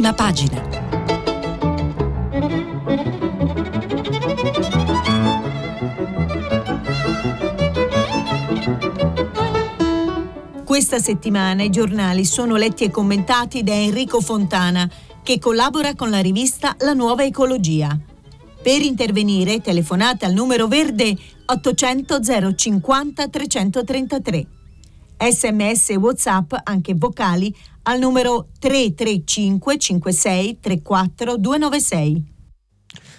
prima pagina. Questa settimana i giornali sono letti e commentati da Enrico Fontana, che collabora con la rivista La Nuova Ecologia. Per intervenire telefonate al numero verde 800 050 333. SMS e WhatsApp, anche vocali, al numero 335 56 34 296.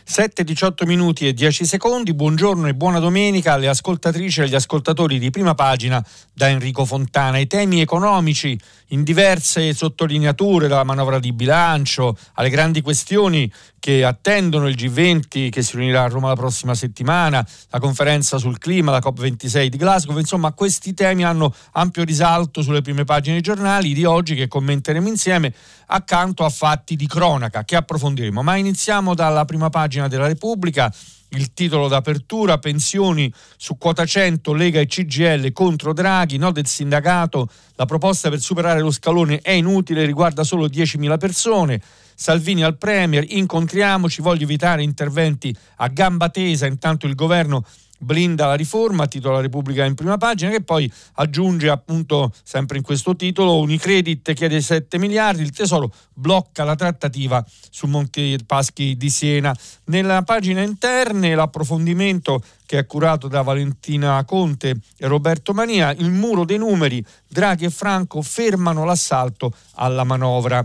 7:18 minuti e 10 secondi. Buongiorno e buona domenica alle ascoltatrici e agli ascoltatori di Prima Pagina da Enrico Fontana. I temi economici in diverse sottolineature, dalla manovra di bilancio alle grandi questioni che attendono il G20 che si riunirà a Roma la prossima settimana, la conferenza sul clima, la COP26 di Glasgow. Insomma, questi temi hanno ampio risalto sulle prime pagine dei giornali di oggi, che commenteremo insieme accanto a fatti di cronaca che approfondiremo. Ma iniziamo dalla prima pagina della Repubblica. Il titolo d'apertura: pensioni su quota 100, Lega e CGIL contro Draghi, no del sindacato, la proposta per superare lo scalone è inutile, riguarda solo 10.000 persone. Salvini al Premier, incontriamoci, voglio evitare interventi a gamba tesa, intanto il governo blinda la riforma, titola la Repubblica in prima pagina, che poi aggiunge appunto sempre in questo titolo: Unicredit chiede 7 miliardi, il Tesoro blocca la trattativa su Monte Paschi di Siena. Nella pagina interne l'approfondimento che è curato da Valentina Conte e Roberto Mania, il muro dei numeri, Draghi e Franco fermano l'assalto alla manovra.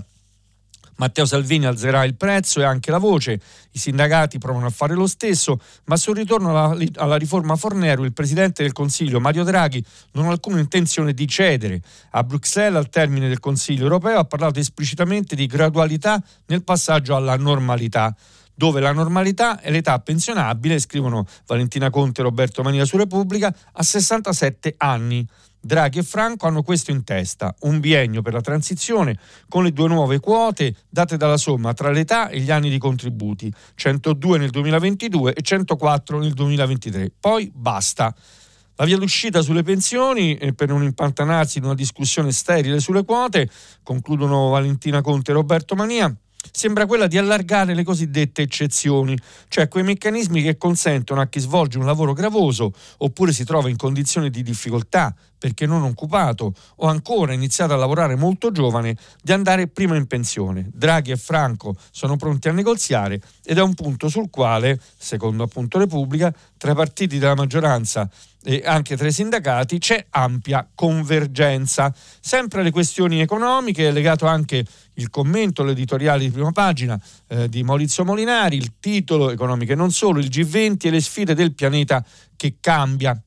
Matteo Salvini alzerà il prezzo e anche la voce, i sindacati provano a fare lo stesso, ma sul ritorno alla riforma Fornero il Presidente del Consiglio Mario Draghi non ha alcuna intenzione di cedere. A Bruxelles, al termine del Consiglio europeo, ha parlato esplicitamente di gradualità nel passaggio alla normalità, dove la normalità è l'età pensionabile, scrivono Valentina Conte e Roberto Mania su Repubblica, a 67 anni. Draghi e Franco hanno questo in testa: un biennio per la transizione con le due nuove quote date dalla somma tra l'età e gli anni di contributi, 102 nel 2022 e 104 nel 2023. Poi basta. La via d'uscita sulle pensioni, per non impantanarsi in una discussione sterile sulle quote, concludono Valentina Conte e Roberto Mania, sembra quella di allargare le cosiddette eccezioni, cioè quei meccanismi che consentono a chi svolge un lavoro gravoso oppure si trova in condizioni di difficoltà perché non occupato o ancora iniziato a lavorare molto giovane di andare prima in pensione. Draghi e Franco sono pronti a negoziare ed è un punto sul quale, secondo appunto Repubblica, tra i partiti della maggioranza e anche tra i sindacati c'è ampia convergenza. Sempre alle questioni economiche è legato anche il commento, l'editoriale di prima pagina di Maurizio Molinari, il titolo economico e non solo, il G20 e le sfide del pianeta che cambia.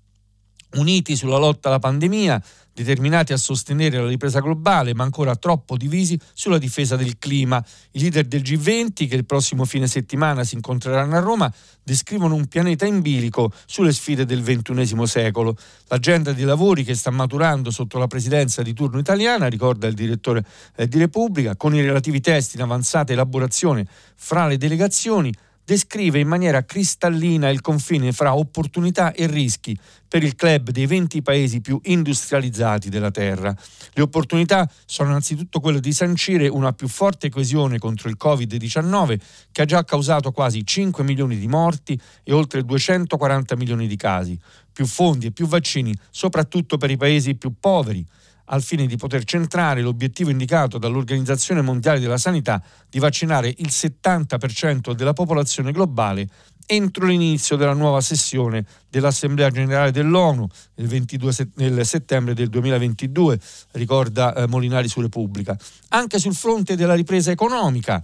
Uniti sulla lotta alla pandemia, determinati a sostenere la ripresa globale, ma ancora troppo divisi sulla difesa del clima. I leader del G20, che il prossimo fine settimana si incontreranno a Roma, descrivono un pianeta in bilico sulle sfide del XXI secolo. L'agenda dei lavori che sta maturando sotto la presidenza di turno italiana, ricorda il direttore di Repubblica, con i relativi testi in avanzata elaborazione fra le delegazioni, descrive in maniera cristallina il confine fra opportunità e rischi per il club dei 20 paesi più industrializzati della Terra. Le opportunità sono innanzitutto quelle di sancire una più forte coesione contro il Covid-19, che ha già causato quasi 5 milioni di morti e oltre 240 milioni di casi. Più fondi e più vaccini, soprattutto per i paesi più poveri, al fine di poter centrare l'obiettivo indicato dall'Organizzazione Mondiale della Sanità di vaccinare il 70% della popolazione globale entro l'inizio della nuova sessione dell'Assemblea Generale dell'ONU il 22 settembre del 2022, ricorda Molinari su Repubblica. Anche sul fronte della ripresa economica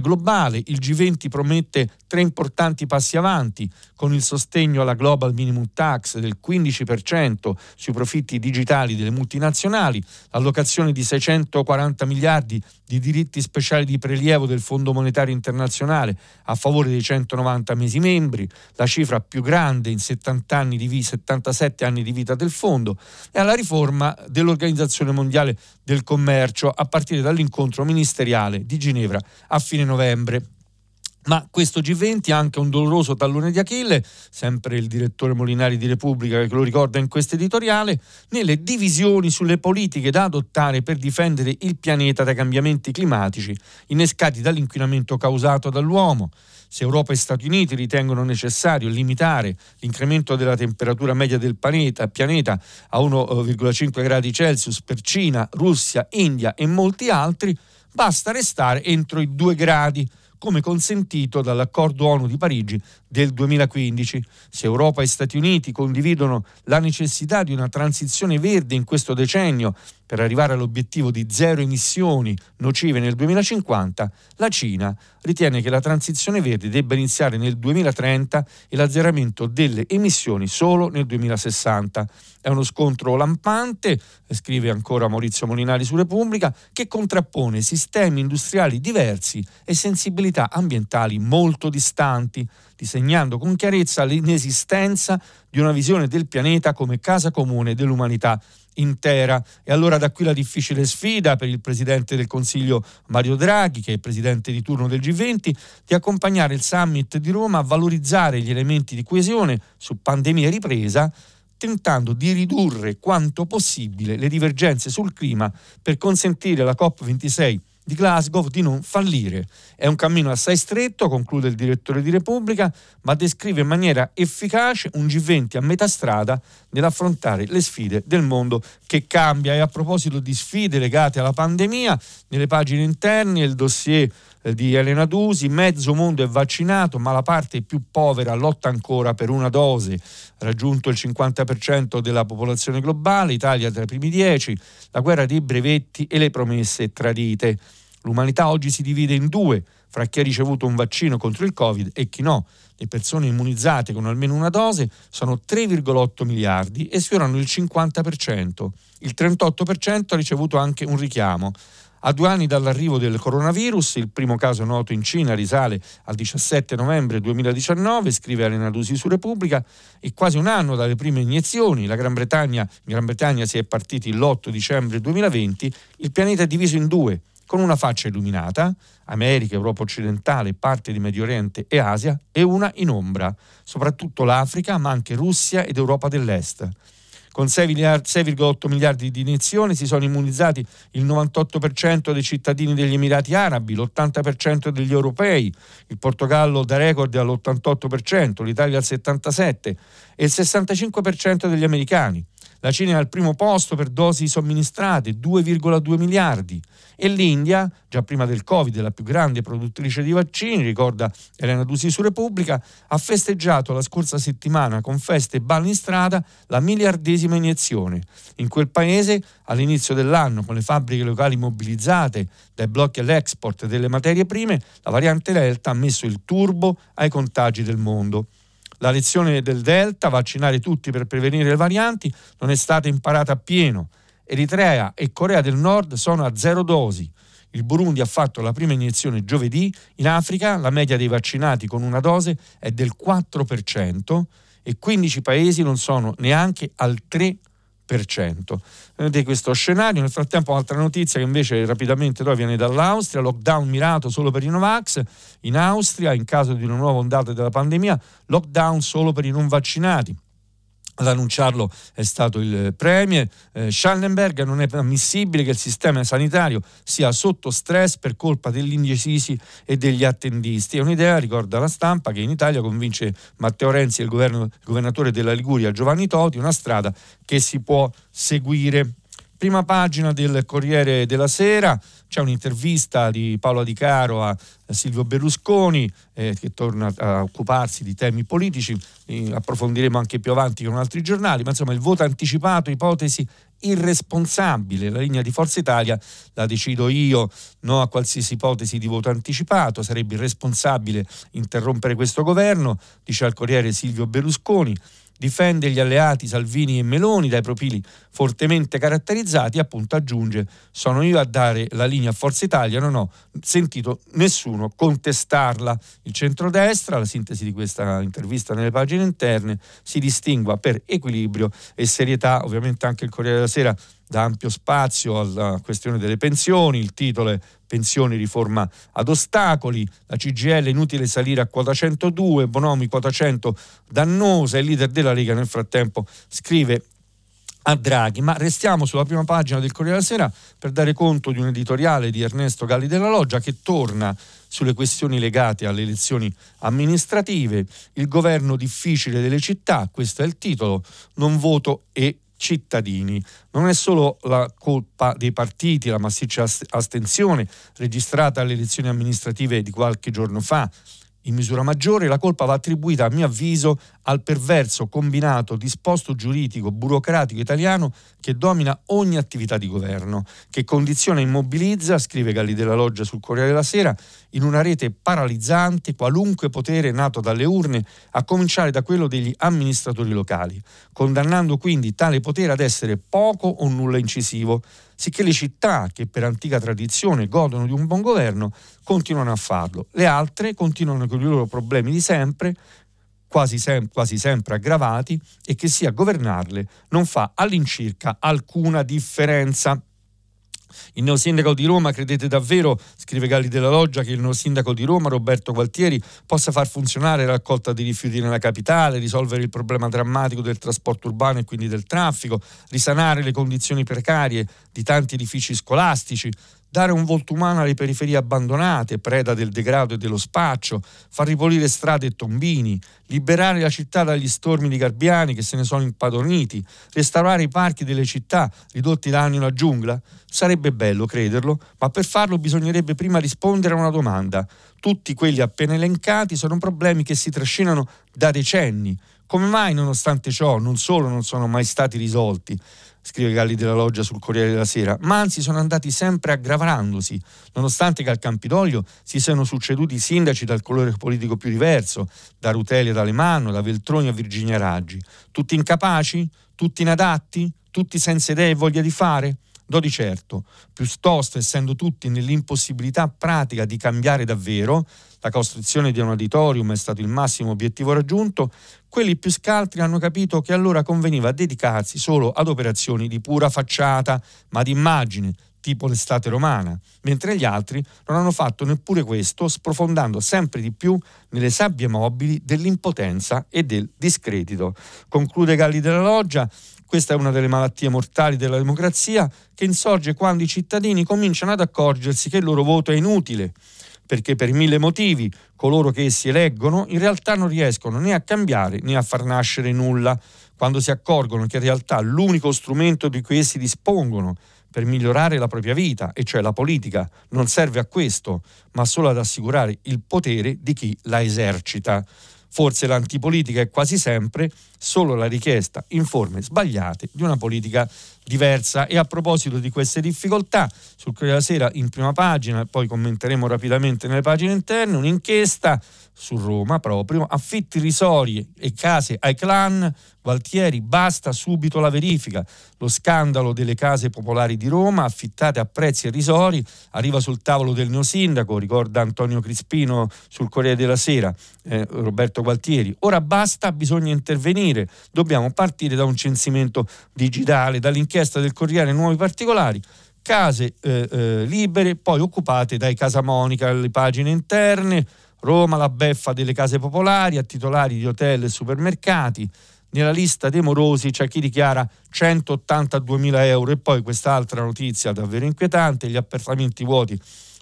globale, il G20 promette tre importanti passi avanti, con il sostegno alla Global Minimum Tax del 15% sui profitti digitali delle multinazionali, l'allocazione di 640 miliardi di diritti speciali di prelievo del Fondo Monetario Internazionale a favore dei 190 mesi membri, la cifra più grande in 77 anni di vita del fondo, e alla riforma dell'Organizzazione Mondiale del Commercio a partire dall'incontro ministeriale di Ginevra a fine novembre. Ma questo G20 ha anche un doloroso tallone di Achille, sempre il direttore Molinari di Repubblica che lo ricorda in questo editoriale, nelle divisioni sulle politiche da adottare per difendere il pianeta dai cambiamenti climatici innescati dall'inquinamento causato dall'uomo. Se Europa e Stati Uniti ritengono necessario limitare l'incremento della temperatura media del pianeta a 1,5 gradi Celsius per Cina, Russia, India e molti altri, basta restare entro i 2 gradi, come consentito dall'accordo ONU di Parigi del 2015. Se Europa e Stati Uniti condividono la necessità di una transizione verde in questo decennio per arrivare all'obiettivo di zero emissioni nocive nel 2050, la Cina ritiene che la transizione verde debba iniziare nel 2030 e l'azzeramento delle emissioni solo nel 2060. È uno scontro lampante, scrive ancora Maurizio Molinari su Repubblica, che contrappone sistemi industriali diversi e sensibilità ambientali molto distanti, disegnando con chiarezza l'inesistenza di una visione del pianeta come casa comune dell'umanità intera. E allora da qui la difficile sfida per il presidente del Consiglio Mario Draghi, che è il presidente di turno del G20, di accompagnare il summit di Roma a valorizzare gli elementi di coesione su pandemia e ripresa, tentando di ridurre quanto possibile le divergenze sul clima per consentire alla COP26 di Glasgow di non fallire. È un cammino assai stretto, conclude il direttore di Repubblica, ma descrive in maniera efficace un G20 a metà strada nell'affrontare le sfide del mondo che cambia. E a proposito di sfide legate alla pandemia, nelle pagine interne il dossier di Elena Dusi, mezzo mondo è vaccinato ma la parte più povera lotta ancora per una dose, raggiunto il 50% della popolazione globale, Italia tra i primi 10, la guerra dei brevetti e le promesse tradite. L'umanità oggi si divide in due, fra chi ha ricevuto un vaccino contro il Covid e chi no. Le persone immunizzate con almeno una dose sono 3,8 miliardi e sfiorano il 50%. Il 38% ha ricevuto anche un richiamo. A 2 anni dall'arrivo del coronavirus, il primo caso noto in Cina risale al 17 novembre 2019, scrive Elena Dusi su Repubblica, e quasi un anno dalle prime iniezioni. In Gran Bretagna si è partiti l'8 dicembre 2020, il pianeta è diviso in due, con una faccia illuminata, America, Europa occidentale, parte di Medio Oriente e Asia, e una in ombra, soprattutto l'Africa, ma anche Russia ed Europa dell'Est. Con 6,8 miliardi di iniezioni si sono immunizzati il 98% dei cittadini degli Emirati Arabi, l'80% degli europei, il Portogallo da record all'88%, l'Italia al 77% e il 65% degli americani. La Cina è al primo posto per dosi somministrate, 2,2 miliardi. E l'India, già prima del Covid, la più grande produttrice di vaccini, ricorda Elena Dusi su Repubblica, ha festeggiato la scorsa settimana con feste e balli in strada la miliardesima iniezione. In quel paese, all'inizio dell'anno, con le fabbriche locali mobilizzate dai blocchi all'export delle materie prime, la variante Delta ha messo il turbo ai contagi del mondo. La lezione del Delta, vaccinare tutti per prevenire le varianti, non è stata imparata appieno. Eritrea e Corea del Nord sono a 0 dosi. Il Burundi ha fatto la prima iniezione giovedì. In Africa la media dei vaccinati con una dose è del 4% e 15 paesi non sono neanche al 3%. Vedete questo scenario. Nel frattempo un'altra notizia che invece rapidamente viene dall'Austria, lockdown mirato solo per i Novax, in Austria in caso di una nuova ondata della pandemia, lockdown solo per i non vaccinati. Ad annunciarlo è stato il premier. Schallenberg: non è ammissibile che il sistema sanitario sia sotto stress per colpa degli indecisi e degli attendisti. È un'idea, ricorda La Stampa, che in Italia convince Matteo Renzi e il governatore della Liguria Giovanni Toti, una strada che si può seguire. Prima pagina del Corriere della Sera, c'è un'intervista di Paola Di Caro a Silvio Berlusconi, che torna a occuparsi di temi politici, approfondiremo anche più avanti con altri giornali, ma insomma il voto anticipato, ipotesi irresponsabile, la linea di Forza Italia, la decido io, no a qualsiasi ipotesi di voto anticipato, sarebbe irresponsabile interrompere questo governo, dice al Corriere Silvio Berlusconi. Difende gli alleati Salvini e Meloni dai profili fortemente caratterizzati, appunto aggiunge: sono io a dare la linea a Forza Italia, non ho sentito nessuno contestarla. Il centrodestra, la sintesi di questa intervista nelle pagine interne, si distingua per equilibrio e serietà. Ovviamente anche il Corriere della Sera dà ampio spazio alla questione delle pensioni, il titolo è pensioni riforma ad ostacoli, la CGIL inutile salire a quota 102, Bonomi quota 100 dannosa, il leader della Lega nel frattempo scrive a Draghi. Ma restiamo sulla prima pagina del Corriere della Sera per dare conto di un editoriale di Ernesto Galli della Loggia che torna sulle questioni legate alle elezioni amministrative. Il governo difficile delle città, questo è il titolo, non voto e cittadini. Non è solo la colpa dei partiti, la massiccia astensione registrata alle elezioni amministrative di qualche giorno fa. In misura maggiore la colpa va attribuita, a mio avviso, al perverso combinato disposto giuridico burocratico italiano che domina ogni attività di governo, che condiziona e immobilizza, scrive Galli della Loggia sul Corriere della Sera, in una rete paralizzante qualunque potere nato dalle urne, a cominciare da quello degli amministratori locali, condannando quindi tale potere ad essere poco o nulla incisivo, sicché le città, che per antica tradizione godono di un buon governo, continuano a farlo. Le altre continuano con i loro problemi di sempre, quasi sempre aggravati, e che sia governarle non fa all'incirca alcuna differenza. Il neosindaco di Roma, credete davvero, scrive Galli della Loggia, che il neosindaco di Roma Roberto Gualtieri possa far funzionare la raccolta di rifiuti nella capitale, risolvere il problema drammatico del trasporto urbano e quindi del traffico, risanare le condizioni precarie di tanti edifici scolastici, dare un volto umano alle periferie abbandonate, preda del degrado e dello spaccio, far ripulire strade e tombini, liberare la città dagli stormi di gabbiani che se ne sono impadroniti, restaurare i parchi delle città ridotti da anni una giungla? Sarebbe bello crederlo, ma per farlo bisognerebbe prima rispondere a una domanda. Tutti quelli appena elencati sono problemi che si trascinano da decenni. Come mai, nonostante ciò, non solo non sono mai stati risolti, scrive Galli della Loggia sul Corriere della Sera, ma anzi sono andati sempre aggravandosi, nonostante che al Campidoglio si siano succeduti sindaci dal colore politico più diverso, da Rutelli ad Alemanno, da Veltroni a Virginia Raggi. Tutti incapaci? Tutti inadatti? Tutti senza idee e voglia di fare? Do di certo, piuttosto, essendo tutti nell'impossibilità pratica di cambiare davvero, la costruzione di un auditorium è stato il massimo obiettivo raggiunto, quelli più scaltri hanno capito che allora conveniva dedicarsi solo ad operazioni di pura facciata, ma di immagine, tipo l'estate romana, mentre gli altri non hanno fatto neppure questo, sprofondando sempre di più nelle sabbie mobili dell'impotenza e del discredito. Conclude Galli della Loggia, questa è una delle malattie mortali della democrazia che insorge quando i cittadini cominciano ad accorgersi che il loro voto è inutile, perché per mille motivi coloro che si eleggono in realtà non riescono né a cambiare né a far nascere nulla, quando si accorgono che in realtà l'unico strumento di cui essi dispongono per migliorare la propria vita, e cioè la politica, non serve a questo, ma solo ad assicurare il potere di chi la esercita. Forse l'antipolitica è quasi sempre solo la richiesta, in forme sbagliate, di una politica diversa. E a proposito di queste difficoltà, sul Corriere della Sera in prima pagina, poi commenteremo rapidamente nelle pagine interne, un'inchiesta su Roma proprio, affitti irrisori e case ai clan, Gualtieri basta subito la verifica, lo scandalo delle case popolari di Roma affittate a prezzi irrisori arriva sul tavolo del neosindaco, ricorda Antonio Crispino sul Corriere della Sera, Roberto Gualtieri, ora basta, bisogna intervenire, dobbiamo partire da un censimento digitale. Dall'inchiesta del Corriere nuovi particolari, case libere poi occupate dai Casamonica, alle pagine interne, Roma la beffa delle case popolari a titolari di hotel e supermercati, nella lista dei morosi c'è chi dichiara 182.000 euro. E poi quest'altra notizia davvero inquietante, gli appartamenti vuoti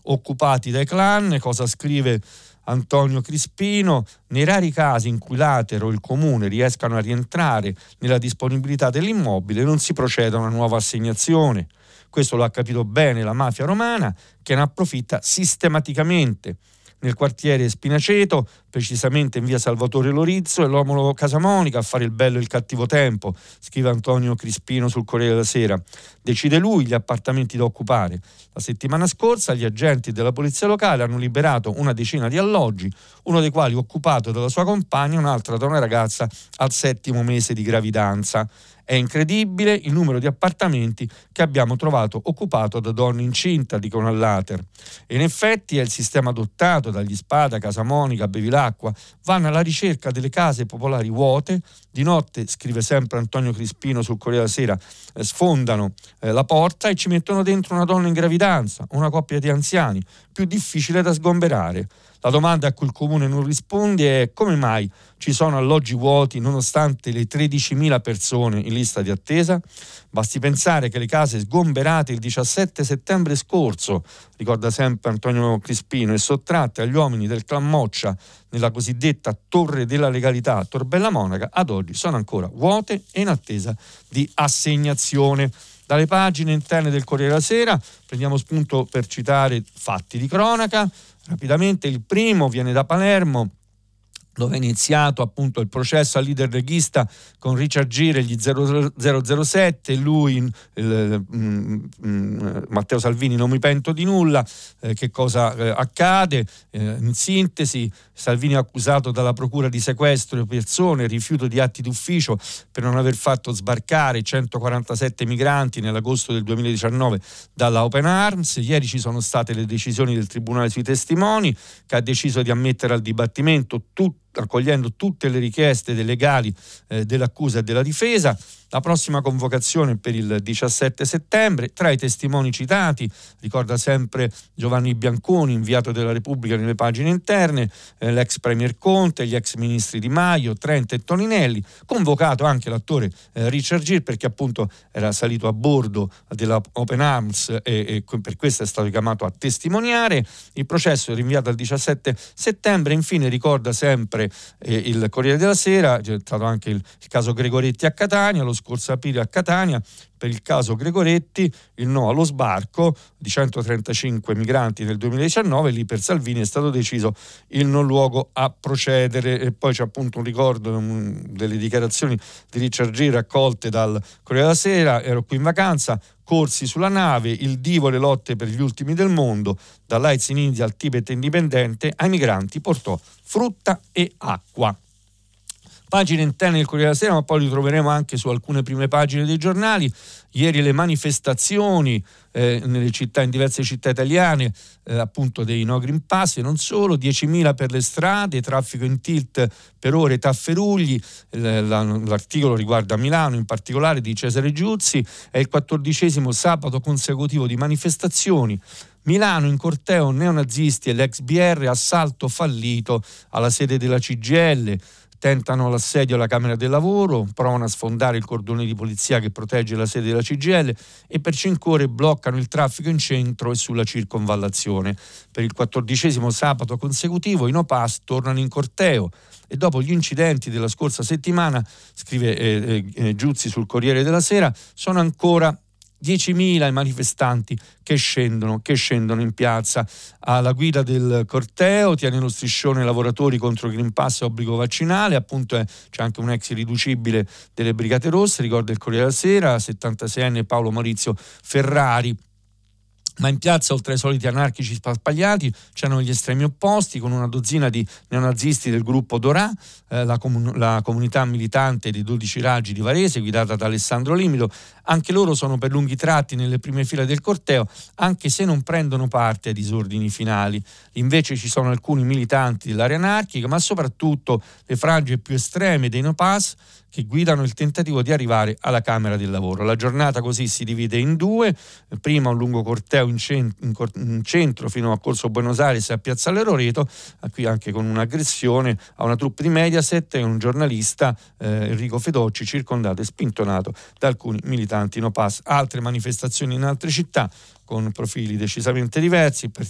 occupati dai clan, cosa scrive Antonio Crispino, nei rari casi in cui l'atero e il comune riescano a rientrare nella disponibilità dell'immobile non si procede a una nuova assegnazione. Questo lo ha capito bene la mafia romana, che ne approfitta sistematicamente. Nel quartiere Spinaceto, precisamente in via Salvatore Lorizzo, è l'omolo Casamonica a fare il bello e il cattivo tempo, scrive Antonio Crispino sul Corriere della Sera. Decide lui gli appartamenti da occupare. La settimana scorsa gli agenti della polizia locale hanno liberato una decina di alloggi, uno dei quali occupato dalla sua compagna, un'altra da una ragazza al 7° mese di gravidanza. È incredibile il numero di appartamenti che abbiamo trovato occupato da donne incinta, dicono all'Ater. E in effetti è il sistema adottato dagli Spada, Casamonica, Bevilacqua, vanno alla ricerca delle case popolari vuote di notte, scrive sempre Antonio Crispino sul Corriere della Sera, sfondano la porta e ci mettono dentro una donna in gravidanza, una coppia di anziani, più difficile da sgomberare. La domanda a cui il comune non risponde è: come mai ci sono alloggi vuoti nonostante le 13.000 persone in lista di attesa? Basti pensare che le case sgomberate il 17 settembre scorso, ricorda sempre Antonio Crispino, e sottratte agli uomini del clan Moccia nella cosiddetta Torre della Legalità a Torbella Monaca, ad oggi sono ancora vuote e in attesa di assegnazione. Dalle pagine interne del Corriere della Sera prendiamo spunto per citare fatti di cronaca. Rapidamente, il primo viene da Palermo, dove è iniziato appunto il processo al leader leghista con Richard Gere, gli 007, lui, Matteo Salvini, non mi pento di nulla, che cosa accade? In sintesi, Salvini è accusato dalla procura di sequestro di persone, rifiuto di atti d'ufficio per non aver fatto sbarcare 147 migranti nell'agosto del 2019 dalla Open Arms. Ieri ci sono state le decisioni del Tribunale sui testimoni, che ha deciso di ammettere al dibattimento tutti, accogliendo tutte le richieste dei legali dell'accusa e della difesa. La prossima convocazione per il 17 settembre, tra i testimoni citati, ricorda sempre Giovanni Bianconi, inviato della Repubblica nelle pagine interne, l'ex premier Conte, gli ex ministri Di Maio, Trenta e Toninelli, convocato anche l'attore Richard Gere, perché appunto era salito a bordo della Open Arms e per questo è stato chiamato a testimoniare. Il processo è rinviato al 17 settembre. Infine ricorda sempre il Corriere della Sera, c'è stato anche il caso Gregoretti a Catania, lo scorso aprile a Catania. Per il caso Gregoretti, il no allo sbarco di 135 migranti nel 2019, lì per Salvini è stato deciso il non luogo a procedere. E poi c'è appunto un ricordo delle dichiarazioni di Richard Gere raccolte dal Corriere della Sera: ero qui in vacanza, corsi sulla nave, il divo, le lotte per gli ultimi del mondo, dall'AIDS in India al Tibet indipendente, ai migranti portò frutta e acqua. Pagine interne del Corriere della Sera, ma poi li troveremo anche su alcune prime pagine dei giornali. Ieri le manifestazioni nelle città, in diverse città italiane, appunto dei no green pass e non solo, 10.000 per le strade, traffico in tilt per ore, tafferugli. L'articolo riguarda Milano in particolare, di Cesare Giuzzi. È il 14° sabato consecutivo di manifestazioni. Milano in corteo neonazisti e l'ex BR, assalto fallito alla sede della CGIL. Tentano l'assedio alla Camera del Lavoro, provano a sfondare il cordone di polizia che protegge la sede della CGIL e per 5 ore bloccano il traffico in centro e sulla circonvallazione. Per il 14° sabato consecutivo i no pass tornano in corteo e dopo gli incidenti della scorsa settimana, scrive Giuzzi sul Corriere della Sera, sono ancora 10.000 i manifestanti che scendono in piazza. Alla guida del corteo tiene lo striscione lavoratori contro Green Pass e obbligo vaccinale, appunto c'è anche un ex irriducibile delle Brigate Rosse, ricorda il Corriere della Sera, 76enne Paolo Maurizio Ferrari. Ma in piazza, oltre ai soliti anarchici spapagliati, c'erano gli estremi opposti, con una dozzina di neonazisti del gruppo Dorà, la comunità militante dei 12 raggi di Varese, guidata da Alessandro Limito. Anche loro sono per lunghi tratti nelle prime file del corteo, anche se non prendono parte ai disordini finali. Invece ci sono alcuni militanti dell'area anarchica, ma soprattutto le frange più estreme dei no pass, che guidano il tentativo di arrivare alla Camera del Lavoro. La giornata così si divide in due: prima un lungo corteo in centro fino a Corso Buenos Aires e a Piazzale Roreto, qui anche con un'aggressione a una troupe di Mediaset e un giornalista, Enrico Fedocci, circondato e spintonato da alcuni militanti no pass. Altre manifestazioni in altre città, con profili decisamente diversi, per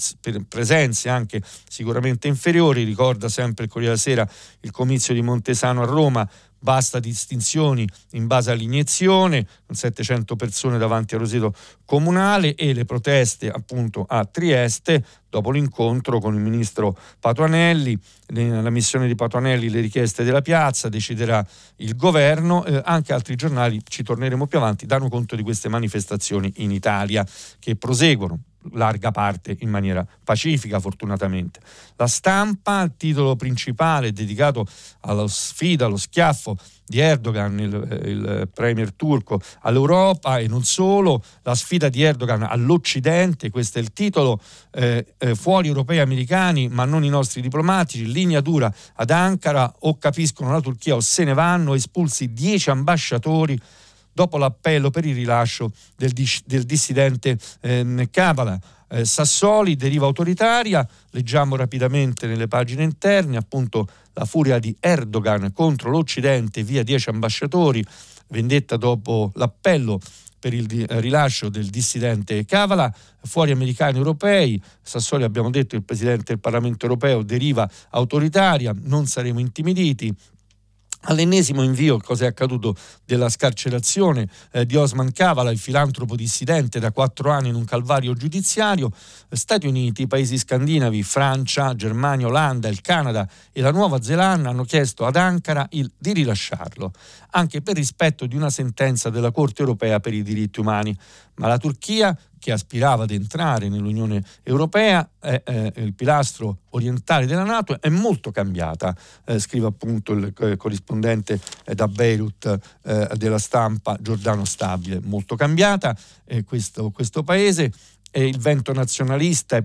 presenze anche sicuramente inferiori. Ricorda sempre il Corriere della Sera il comizio di Montesano a Roma, basta distinzioni in base all'iniezione, con 700 persone davanti al Roseto Comunale, e le proteste appunto a Trieste dopo l'incontro con il ministro Patuanelli, la missione di Patuanelli, le richieste della piazza, deciderà il governo. Anche altri giornali, ci torneremo più avanti, danno conto di queste manifestazioni in Italia che proseguono. larga parte in maniera pacifica, fortunatamente. La Stampa, titolo principale dedicato alla sfida, allo schiaffo di Erdogan, il premier turco, all'Europa e non solo, la sfida di Erdogan all'Occidente, questo è il titolo, fuori europei americani ma non i nostri diplomatici, linea dura ad Ankara, o capiscono la Turchia o se ne vanno, espulsi 10 ambasciatori dopo l'appello per il rilascio del dissidente Kavala. Sassoli, deriva autoritaria, leggiamo rapidamente nelle pagine interne, appunto la furia di Erdogan contro l'Occidente, via 10 ambasciatori, vendetta dopo l'appello per il rilascio del dissidente Kavala, fuori americani europei, Sassoli abbiamo detto, il presidente del Parlamento europeo, deriva autoritaria, non saremo intimiditi. All'ennesimo invio, cosa è accaduto, della scarcerazione di Osman Kavala, il filantropo dissidente, da 4 anni in un calvario giudiziario. Stati Uniti, paesi scandinavi, Francia, Germania, Olanda, il Canada e la Nuova Zelanda hanno chiesto ad Ankara di rilasciarlo, anche per rispetto di una sentenza della Corte europea per i diritti umani. Ma la Turchia, che aspirava ad entrare nell'Unione Europea, il pilastro orientale della NATO, è molto cambiata, scrive appunto il corrispondente da Beirut della Stampa, Giordano Stabile. Molto cambiata questo paese. E il vento nazionalista e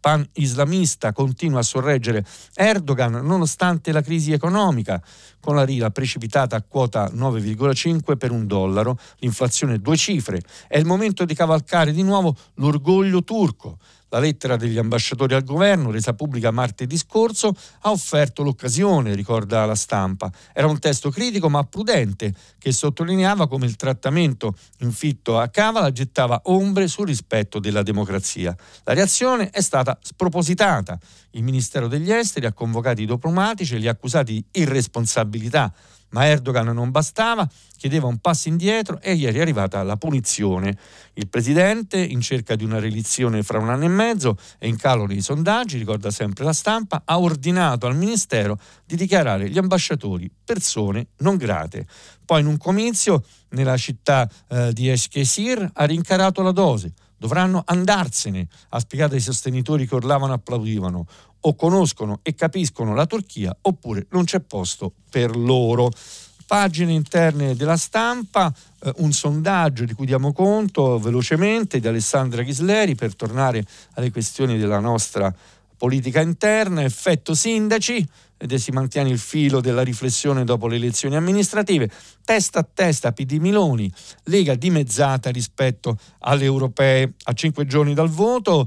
panislamista continua a sorreggere Erdogan nonostante la crisi economica, con la lira precipitata a quota 9,5 per $1, l'inflazione 2 cifre. È il momento di cavalcare di nuovo l'orgoglio turco. La lettera degli ambasciatori al governo, resa pubblica martedì scorso, ha offerto l'occasione, ricorda la Stampa. Era un testo critico ma prudente, che sottolineava come il trattamento inflitto a Kavala gettava ombre sul rispetto della democrazia. La reazione è stata spropositata. Il Ministero degli Esteri ha convocato i diplomatici e li ha accusati di irresponsabilità. Ma Erdogan non bastava, chiedeva un passo indietro e ieri è arrivata la punizione. Il presidente, in cerca di una rielezione fra 1 anno e mezzo e in calo nei sondaggi, ricorda sempre la Stampa, ha ordinato al Ministero di dichiarare gli ambasciatori persone non grate. Poi in un comizio nella città di Eskişehir ha rincarato la dose. Dovranno andarsene, ha spiegato ai sostenitori che urlavano e applaudivano. O conoscono e capiscono la Turchia oppure non c'è posto per loro. Pagine interne della Stampa, un sondaggio di cui diamo conto velocemente di Alessandra Ghisleri per tornare alle questioni della nostra politica interna, effetto sindaci, ed si mantiene il filo della riflessione dopo le elezioni amministrative, testa a testa PD Miloni, Lega dimezzata rispetto alle europee a 5 giorni dal voto,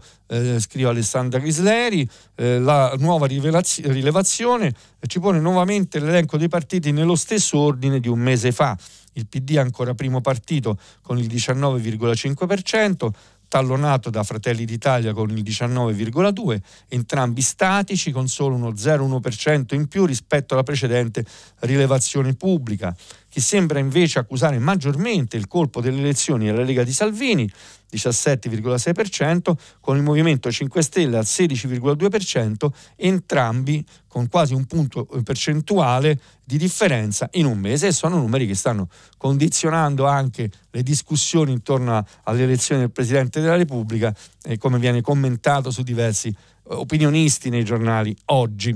scrive Alessandra Ghisleri. La nuova rilevazione ci pone nuovamente l'elenco dei partiti nello stesso ordine di 1 mese fa, il PD ancora primo partito con il 19,5%, tallonato da Fratelli d'Italia con il 19,2%, entrambi statici con solo uno 0,1% in più rispetto alla precedente rilevazione pubblica. Chi sembra invece accusare maggiormente il colpo delle elezioni è la Lega di Salvini, 17,6%, con il Movimento 5 Stelle al 16,2%, entrambi con quasi 1 punto percentuale di differenza in 1 mese, e sono numeri che stanno condizionando anche le discussioni intorno alle elezioni del Presidente della Repubblica, come viene commentato su diversi opinionisti nei giornali oggi.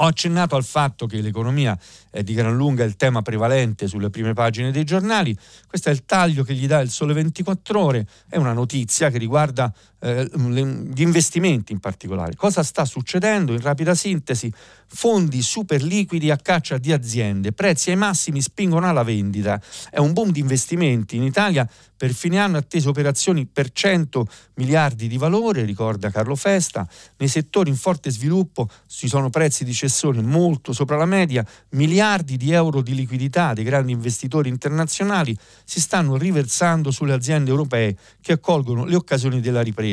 Ho accennato al fatto che l'economia è di gran lunga il tema prevalente sulle prime pagine dei giornali. Questo è il taglio che gli dà il Sole 24 Ore. È una notizia che riguarda gli investimenti in particolare. Cosa sta succedendo? In rapida sintesi, fondi super liquidi a caccia di aziende, prezzi ai massimi spingono alla vendita. È un boom di investimenti in Italia, per fine anno attese operazioni per 100 miliardi di valore, ricorda Carlo Festa. Nei settori in forte sviluppo ci sono prezzi di cessione molto sopra la media, miliardi di euro di liquidità dei grandi investitori internazionali si stanno riversando sulle aziende europee che accolgono le occasioni della ripresa.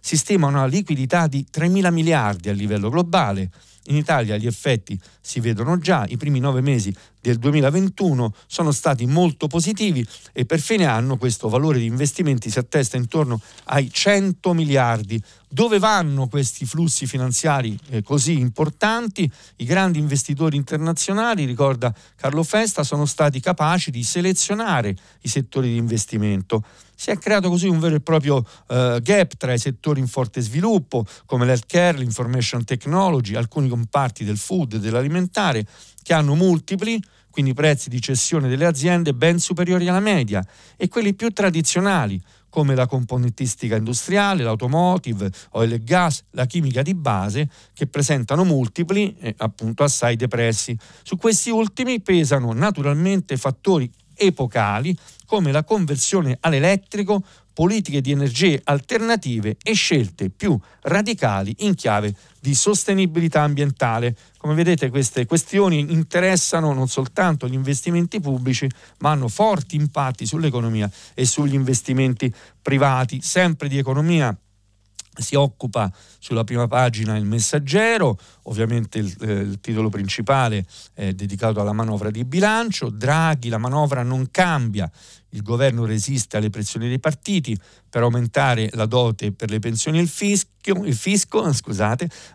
Si stima una liquidità di 3.000 miliardi a livello globale. In Italia gli effetti si vedono già, i primi 9 mesi del 2021 sono stati molto positivi e per fine anno questo valore di investimenti si attesta intorno ai 100 miliardi. Dove vanno questi flussi finanziari così importanti? I grandi investitori internazionali, ricorda Carlo Festa, sono stati capaci di selezionare i settori di investimento. Si è creato così un vero e proprio gap tra i settori in forte sviluppo come l'healthcare, l'information technology, alcuni comparti del food e dell'alimentare che hanno multipli, quindi prezzi di cessione delle aziende ben superiori alla media, e quelli più tradizionali come la componentistica industriale, l'automotive, oil e gas, la chimica di base, che presentano multipli appunto assai depressi. Su questi ultimi pesano naturalmente fattori epocali come la conversione all'elettrico, politiche di energie alternative e scelte più radicali in chiave di sostenibilità ambientale. Come vedete, queste questioni interessano non soltanto gli investimenti pubblici, ma hanno forti impatti sull'economia e sugli investimenti privati. Sempre di economia si occupa sulla prima pagina il Messaggero, ovviamente il titolo principale è dedicato alla manovra di bilancio. Draghi: la manovra non cambia, il governo resiste alle pressioni dei partiti per aumentare la dote per le pensioni e il fisco.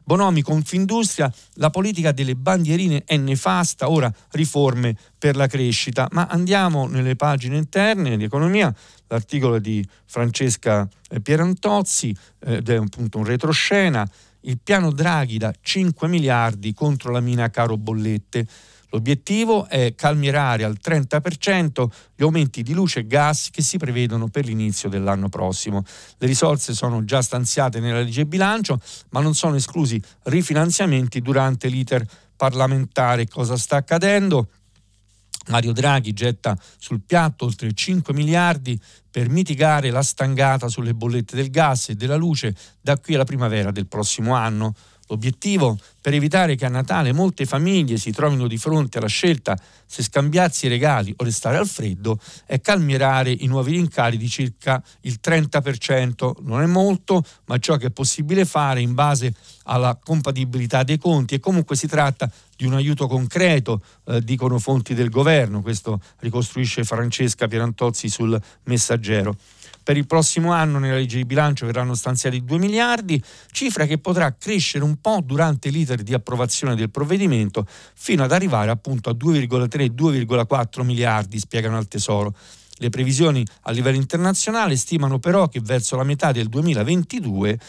Bonomi: Confindustria, la politica delle bandierine è nefasta, ora riforme per la crescita. Ma andiamo nelle pagine interne di economia. L'articolo di Francesca Pierantozzi ed è appunto un retroscena. Il piano Draghi da 5 miliardi contro la mina caro bollette. L'obiettivo è calmierare al 30% gli aumenti di luce e gas che si prevedono per l'inizio dell'anno prossimo. Le risorse sono già stanziate nella legge bilancio, ma non sono esclusi rifinanziamenti durante l'iter parlamentare. Cosa sta accadendo? Mario Draghi getta sul piatto oltre 5 miliardi per mitigare la stangata sulle bollette del gas e della luce da qui alla primavera del prossimo anno. L'obiettivo? Per evitare che a Natale molte famiglie si trovino di fronte alla scelta se scambiarsi i regali o restare al freddo, è calmierare i nuovi rincari di circa il 30%. Non è molto, ma ciò che è possibile fare in base alla compatibilità dei conti, e comunque si tratta di un aiuto concreto, dicono fonti del governo. Questo ricostruisce Francesca Pierantozzi sul Messaggero. Per il prossimo anno nella legge di bilancio verranno stanziati 2 miliardi, cifra che potrà crescere un po' durante l'iter di approvazione del provvedimento fino ad arrivare appunto a 2,3-2,4 miliardi, spiegano al Tesoro. Le previsioni a livello internazionale stimano però che verso la metà del 2022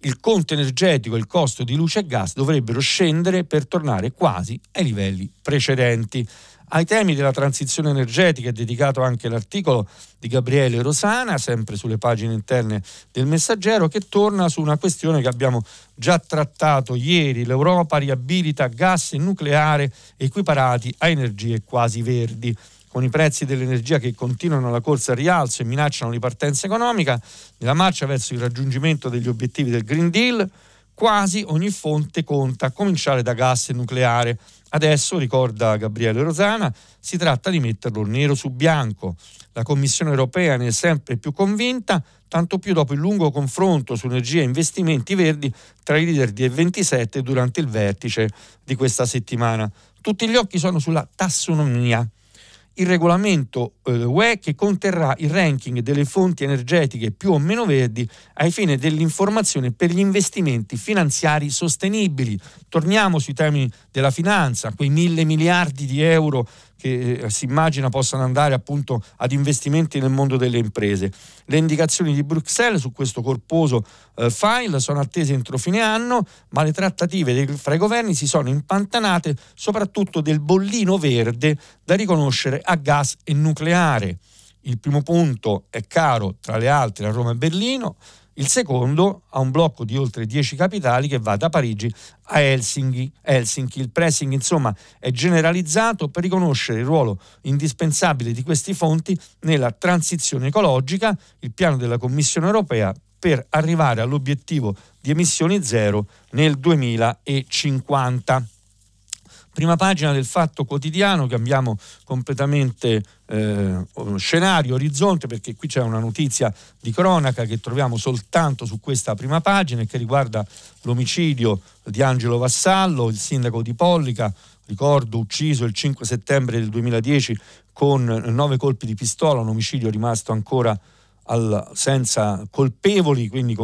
il conto energetico e il costo di luce e gas dovrebbero scendere per tornare quasi ai livelli precedenti. Ai temi della transizione energetica è dedicato anche l'articolo di Gabriele Rosana, sempre sulle pagine interne del Messaggero, che torna su una questione che abbiamo già trattato ieri. L'Europa riabilita gas e nucleare equiparati a energie quasi verdi. Con i prezzi dell'energia che continuano la corsa al rialzo e minacciano ripartenza economica, nella marcia verso il raggiungimento degli obiettivi del Green Deal, quasi ogni fonte conta, a cominciare da gas e nucleare. Adesso, ricorda Gabriele Rosana, si tratta di metterlo nero su bianco. La Commissione europea ne è sempre più convinta, tanto più dopo il lungo confronto su energia e investimenti verdi tra i leader di E27 durante il vertice di questa settimana. Tutti gli occhi sono sulla tassonomia, il regolamento UE che conterrà il ranking delle fonti energetiche più o meno verdi ai fini dell'informazione per gli investimenti finanziari sostenibili. Torniamo sui temi della finanza, quei 1.000 miliardi di euro che si immagina possano andare appunto ad investimenti nel mondo delle imprese. Le indicazioni di Bruxelles su questo corposo file sono attese entro fine anno, ma le trattative fra i governi si sono impantanate soprattutto del bollino verde da riconoscere a gas e nucleare. Il primo punto è caro, tra le altre, a Roma e Berlino. Il secondo ha un blocco di oltre 10 capitali che va da Parigi a Helsinki. Il pressing, insomma, è generalizzato per riconoscere il ruolo indispensabile di queste fonti nella transizione ecologica, il piano della Commissione europea per arrivare all'obiettivo di emissioni zero nel 2050. Prima pagina del Fatto Quotidiano, cambiamo completamente scenario, orizzonte, perché qui c'è una notizia di cronaca che troviamo soltanto su questa prima pagina e che riguarda l'omicidio di Angelo Vassallo, il sindaco di Pollica, ricordo, ucciso il 5 settembre del 2010 con 9 colpi di pistola, un omicidio rimasto ancora senza colpevoli, quindi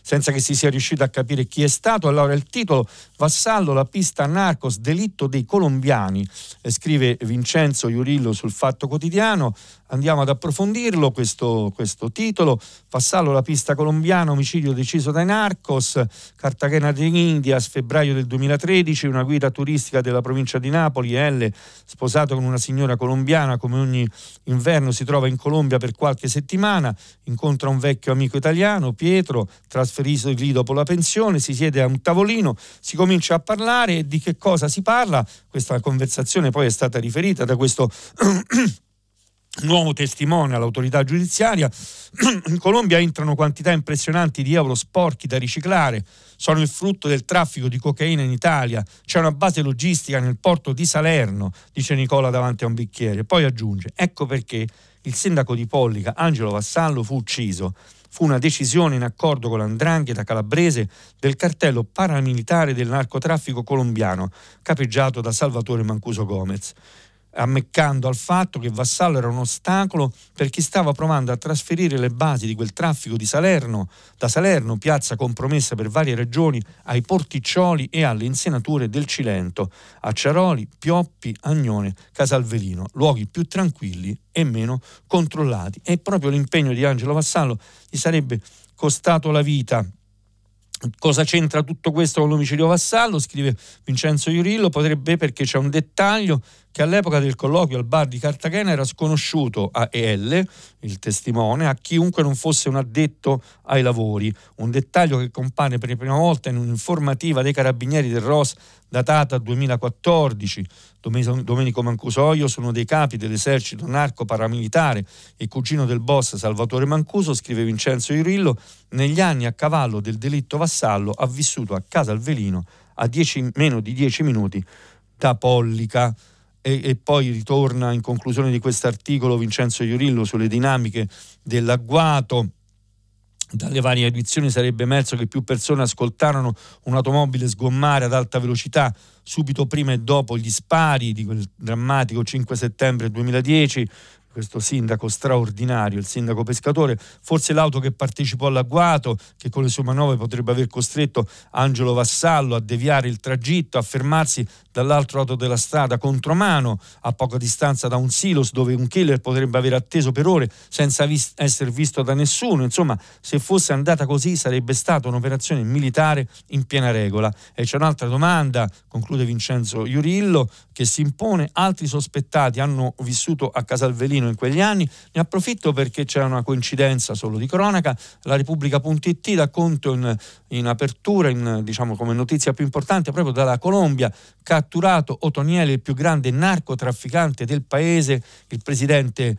senza che si sia riuscito a capire chi è stato. Allora il titolo: Vassallo, la pista narcos, delitto dei colombiani, scrive Vincenzo Iurillo sul Fatto Quotidiano. Andiamo ad approfondirlo questo titolo. Vassallo, la pista colombiana, omicidio deciso dai narcos. Cartagena de Indias, febbraio del 2013, una guida turistica della provincia di Napoli, L, sposato con una signora colombiana, come ogni inverno si trova in Colombia per qualche settimana, incontra un vecchio amico italiano, Pietro, trasferito lì dopo la pensione, si siede a un tavolino, si comincia a parlare. E di che cosa si parla? Questa conversazione poi è stata riferita da questo nuovo testimone all'autorità giudiziaria. In Colombia entrano quantità impressionanti di euro sporchi da riciclare, sono il frutto del traffico di cocaina in Italia, c'è una base logistica nel porto di Salerno, dice Nicola davanti a un bicchiere. Poi aggiunge: ecco perché il sindaco di Pollica, Angelo Vassallo, fu ucciso. Fu una decisione in accordo con l''ndrangheta calabrese del cartello paramilitare del narcotraffico colombiano, capeggiato da Salvatore Mancuso Gomez, ammeccando al fatto che Vassallo era un ostacolo per chi stava provando a trasferire le basi di quel traffico da Salerno, piazza compromessa per varie ragioni, ai porticcioli e alle insenature del Cilento, a Ciaroli, Pioppi, Agnone, Casalvelino, luoghi più tranquilli e meno controllati. E proprio l'impegno di Angelo Vassallo gli sarebbe costato la vita. Cosa c'entra tutto questo con l'omicidio Vassallo? Scrive Vincenzo Iurillo. Potrebbe, perché c'è un dettaglio, che all'epoca del colloquio al bar di Cartagena era sconosciuto a EL, il testimone, a chiunque non fosse un addetto ai lavori. Un dettaglio che compare per la prima volta in un'informativa dei carabinieri del ROS datata 2014. Domenico Mancuso Oglio, sono dei capi dell'esercito narco paramilitare e cugino del boss Salvatore Mancuso, scrive Vincenzo Iurillo. Negli anni a cavallo del delitto Vassallo ha vissuto a Casalvelino, a meno di 10 minuti da Pollica. E poi ritorna in conclusione di questo articolo Vincenzo Iurillo sulle dinamiche dell'agguato. Dalle varie edizioni sarebbe emerso che più persone ascoltarono un'automobile sgommare ad alta velocità subito prima e dopo gli spari di quel drammatico 5 settembre 2010. Questo sindaco straordinario, il sindaco pescatore, forse l'auto che partecipò all'agguato, che con le sue manovre potrebbe aver costretto Angelo Vassallo a deviare il tragitto, a fermarsi dall'altro lato della strada contromano, a poca distanza da un silos dove un killer potrebbe aver atteso per ore senza essere visto da nessuno. Insomma, se fosse andata così sarebbe stata un'operazione militare in piena regola. E c'è un'altra domanda, conclude Vincenzo Iurillo, che si impone: altri sospettati hanno vissuto a Casalvelino in quegli anni? Ne approfitto perché c'è una coincidenza solo di cronaca. La Repubblica.it dà conto in apertura, diciamo come notizia più importante, proprio dalla Colombia: catturato Otoniele, il più grande narcotrafficante del paese, il presidente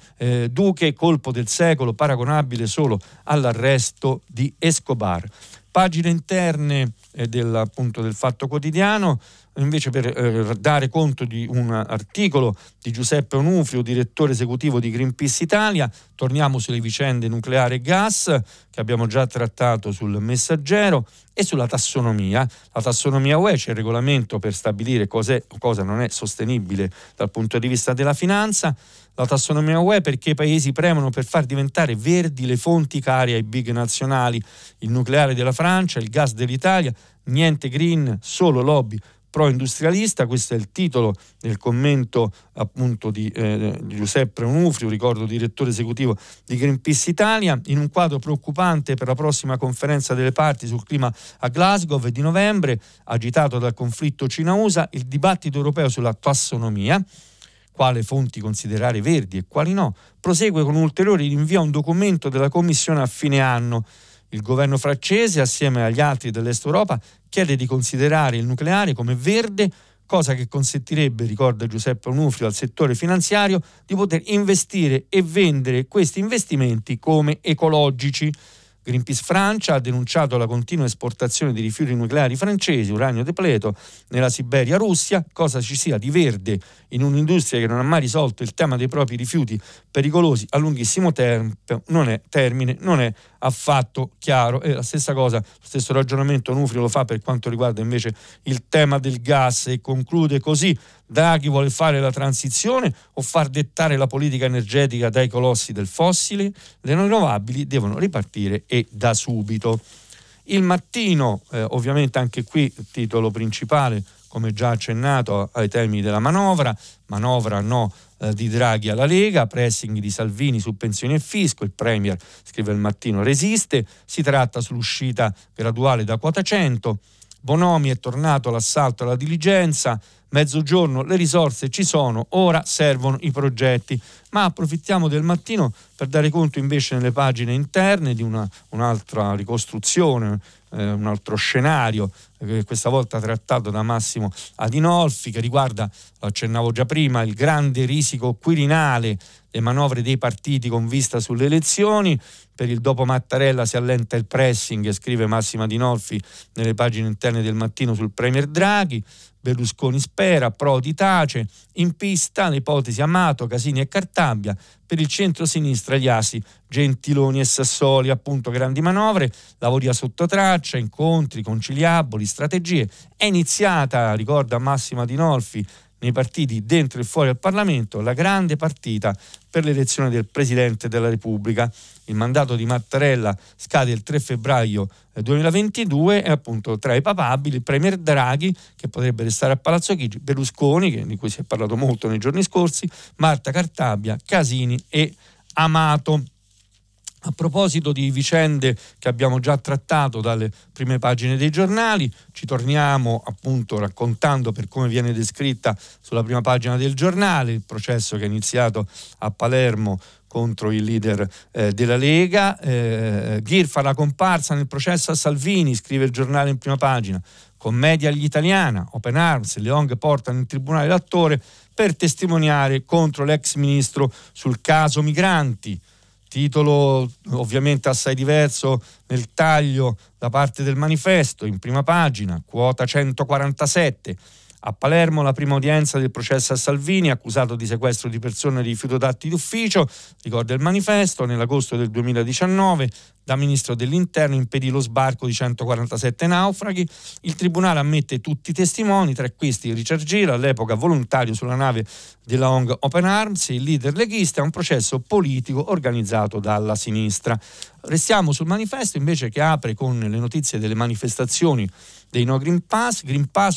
Duque, colpo del secolo, paragonabile solo all'arresto di Escobar. Pagine interne del Fatto Quotidiano, invece, per dare conto di un articolo di Giuseppe Onufrio, direttore esecutivo di Greenpeace Italia. Torniamo sulle vicende nucleare e gas che abbiamo già trattato sul Messaggero e sulla tassonomia. La tassonomia UE, c'è il regolamento per stabilire cos'è o cosa non è sostenibile dal punto di vista della finanza. La tassonomia UE perché i paesi premono per far diventare verdi le fonti care ai big nazionali, il nucleare della Francia, il gas dell'Italia, niente green, solo lobby pro-industrialista. Questo è il titolo del commento appunto di Giuseppe Onufrio, ricordo direttore esecutivo di Greenpeace Italia. In un quadro preoccupante per la prossima conferenza delle parti sul clima a Glasgow di novembre, agitato dal conflitto Cina-USA, il dibattito europeo sulla tassonomia, quale fonti considerare verdi e quali no, prosegue con un ulteriore rinvio a un documento della Commissione a fine anno. Il governo francese, assieme agli altri dell'Est Europa, chiede di considerare il nucleare come verde, cosa che consentirebbe, ricorda Giuseppe Onufrio, al settore finanziario di poter investire e vendere questi investimenti come ecologici. Greenpeace Francia ha denunciato la continua esportazione di rifiuti nucleari francesi, uranio depleto nella Siberia Russia, cosa ci sia di verde in un'industria che non ha mai risolto il tema dei propri rifiuti pericolosi a lunghissimo termine non è affatto chiaro. E la stessa cosa, lo stesso ragionamento Onufrio lo fa per quanto riguarda invece il tema del gas e conclude così: Draghi vuole fare la transizione o far dettare la politica energetica dai colossi del fossile? Le rinnovabili devono ripartire e da subito. Il Mattino, ovviamente anche qui titolo principale, come già accennato, ai temi della manovra no di Draghi alla Lega, pressing di Salvini su pensioni e fisco, il Premier, scrive il Mattino, resiste, si tratta sull'uscita graduale da quota 100, Bonomi è tornato all'assalto alla diligenza, mezzogiorno, le risorse ci sono, ora servono i progetti. Ma approfittiamo del Mattino per dare conto invece nelle pagine interne di un'altra ricostruzione, un altro scenario che questa volta trattato da Massimo Adinolfi, che riguarda, lo accennavo già prima, il grande risico Quirinale, le manovre dei partiti con vista sulle elezioni. Per il dopo Mattarella si allenta il pressing, scrive Massimo Adinolfi nelle pagine interne del Mattino sul Premier Draghi. Berlusconi spera, Prodi tace, in pista l'ipotesi Amato, Casini e Cartabia, per il centro-sinistra gli asi Gentiloni e Sassoli, appunto grandi manovre, lavori a sottotraccia, incontri, conciliaboli, strategie. È iniziata, ricorda Massimo Adinolfi, nei partiti dentro e fuori al Parlamento, la grande partita per l'elezione del Presidente della Repubblica. Il mandato di Mattarella scade il 3 febbraio 2022 e appunto tra i papabili il Premier Draghi, che potrebbe restare a Palazzo Chigi, Berlusconi, di cui si è parlato molto nei giorni scorsi, Marta Cartabia, Casini e Amato. A proposito di vicende che abbiamo già trattato dalle prime pagine dei giornali, ci torniamo appunto raccontando per come viene descritta sulla prima pagina del giornale il processo che è iniziato a Palermo contro il leader della Lega. Ghirfa la comparsa nel processo a Salvini, scrive il giornale in prima pagina. Commedia all'italiana, Open Arms, le ONG portano in tribunale l'attore per testimoniare contro l'ex ministro sul caso migranti. Titolo ovviamente assai diverso nel taglio da parte del Manifesto, in prima pagina, quota 147. A Palermo la prima udienza del processo a Salvini, accusato di sequestro di persone e rifiuto d'atti d'ufficio, ricorda il Manifesto, nell'agosto del 2019 da ministro dell'Interno impedì lo sbarco di 147 naufraghi, il tribunale ammette tutti i testimoni, tra questi Richard Gere, all'epoca volontario sulla nave della ONG Open Arms, il leader leghista, è un processo politico organizzato dalla sinistra. Restiamo sul Manifesto invece, che apre con le notizie delle manifestazioni dei No Green Pass,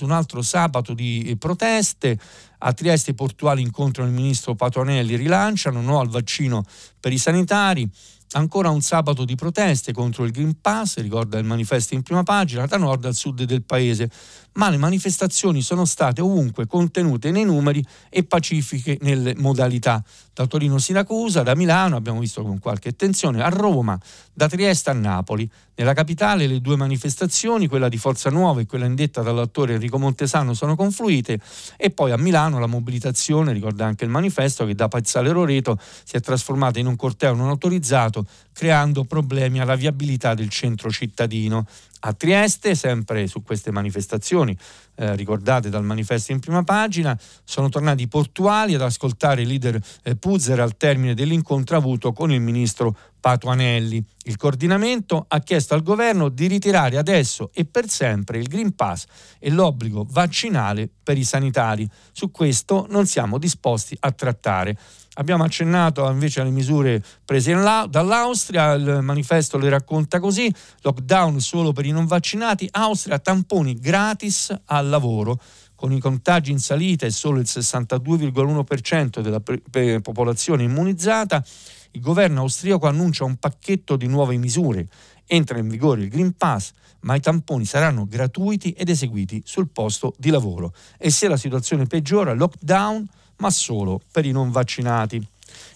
un altro sabato di proteste. A Trieste i portuali incontrano il ministro Patuanelli, rilanciano no al vaccino per i sanitari. Ancora un sabato di proteste contro il Green Pass, ricorda il Manifesto in prima pagina, da nord al sud del paese. Ma le manifestazioni sono state ovunque contenute nei numeri e pacifiche nelle modalità. Da Torino a Siracusa, da Milano, abbiamo visto con qualche tensione, a Roma, da Trieste a Napoli. Nella capitale le due manifestazioni, quella di Forza Nuova e quella indetta dall'attore Enrico Montesano, sono confluite. E poi a Milano la mobilitazione, ricorda anche il Manifesto, che da Piazzale Roreto si è trasformata in un corteo non autorizzato, creando problemi alla viabilità del centro cittadino. A Trieste, sempre su queste manifestazioni ricordate dal Manifesto in prima pagina, sono tornati i portuali ad ascoltare il leader Puzzer al termine dell'incontro avuto con il ministro Patuanelli. Il coordinamento ha chiesto al governo di ritirare adesso e per sempre il Green Pass e l'obbligo vaccinale per i sanitari. Su questo non siamo disposti a trattare. Abbiamo accennato invece alle misure prese dall'Austria, il Manifesto le racconta così: lockdown solo per i non vaccinati, Austria tamponi gratis al lavoro. Con i contagi in salita e solo il 62,1% della popolazione immunizzata, il governo austriaco annuncia un pacchetto di nuove misure. Entra in vigore il Green Pass, ma i tamponi saranno gratuiti ed eseguiti sul posto di lavoro. E se la situazione peggiora, lockdown ma solo per i non vaccinati.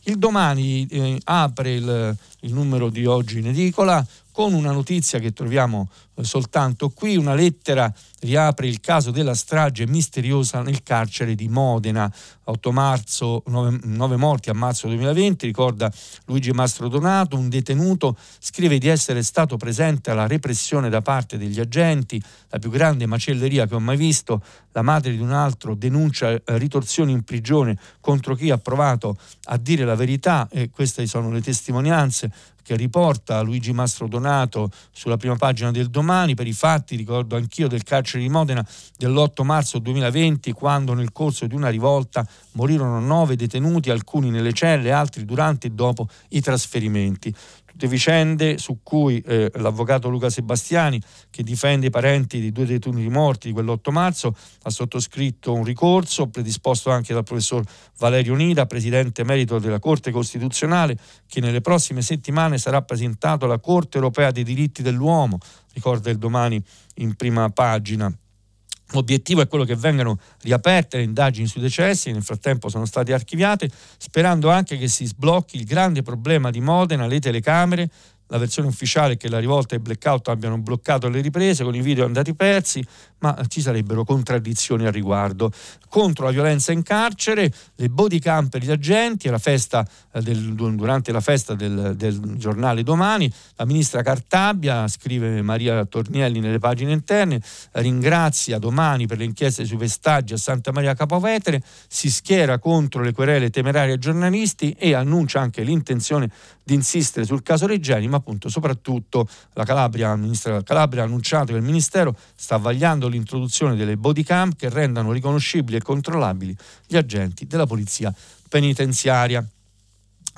Il Domani apre il numero di oggi in edicola con una notizia che troviamo soltanto qui. Una lettera riapre il caso della strage misteriosa nel carcere di Modena, 8 marzo, 9 morti a marzo 2020, ricorda Luigi Mastro Donato. Un detenuto scrive di essere stato presente alla repressione da parte degli agenti, la più grande macelleria che ho mai visto. La madre di un altro denuncia ritorsioni in prigione contro chi ha provato a dire la verità, e queste sono le testimonianze che riporta Luigi Mastro Donato sulla prima pagina del Domani. Per i fatti, ricordo anch'io del carcere di Modena dell'8 marzo 2020, quando nel corso di una rivolta morirono 9 detenuti, alcuni nelle celle, altri durante e dopo i trasferimenti. Tutte vicende su cui l'avvocato Luca Sebastiani, che difende i parenti di 2 detenuti morti di quell'8 marzo, ha sottoscritto un ricorso predisposto anche dal professor Valerio Nida, presidente emerito della Corte Costituzionale, che nelle prossime settimane sarà presentato alla Corte Europea dei Diritti dell'Uomo, ricorda il Domani in prima pagina. L'obiettivo è quello che vengano riaperte le indagini sui decessi, che nel frattempo sono state archiviate, sperando anche che si sblocchi il grande problema di Modena, le telecamere. La versione ufficiale è che la rivolta e il blackout abbiano bloccato le riprese, con i video andati persi, ma ci sarebbero contraddizioni al riguardo. Contro la violenza in carcere, le body cam per gli agenti, la festa durante la festa del giornale Domani, la ministra Cartabia, scrive Maria Tornielli nelle pagine interne, ringrazia Domani per le inchieste sui pestaggi a Santa Maria Capovetere, si schiera contro le querele temerarie ai giornalisti e annuncia anche l'intenzione di insistere sul caso Reggiani, ma appunto soprattutto la Calabria, il ministro della Calabria ha annunciato che il Ministero sta vagliando l'introduzione delle body cam che rendano riconoscibili e controllabili gli agenti della polizia penitenziaria.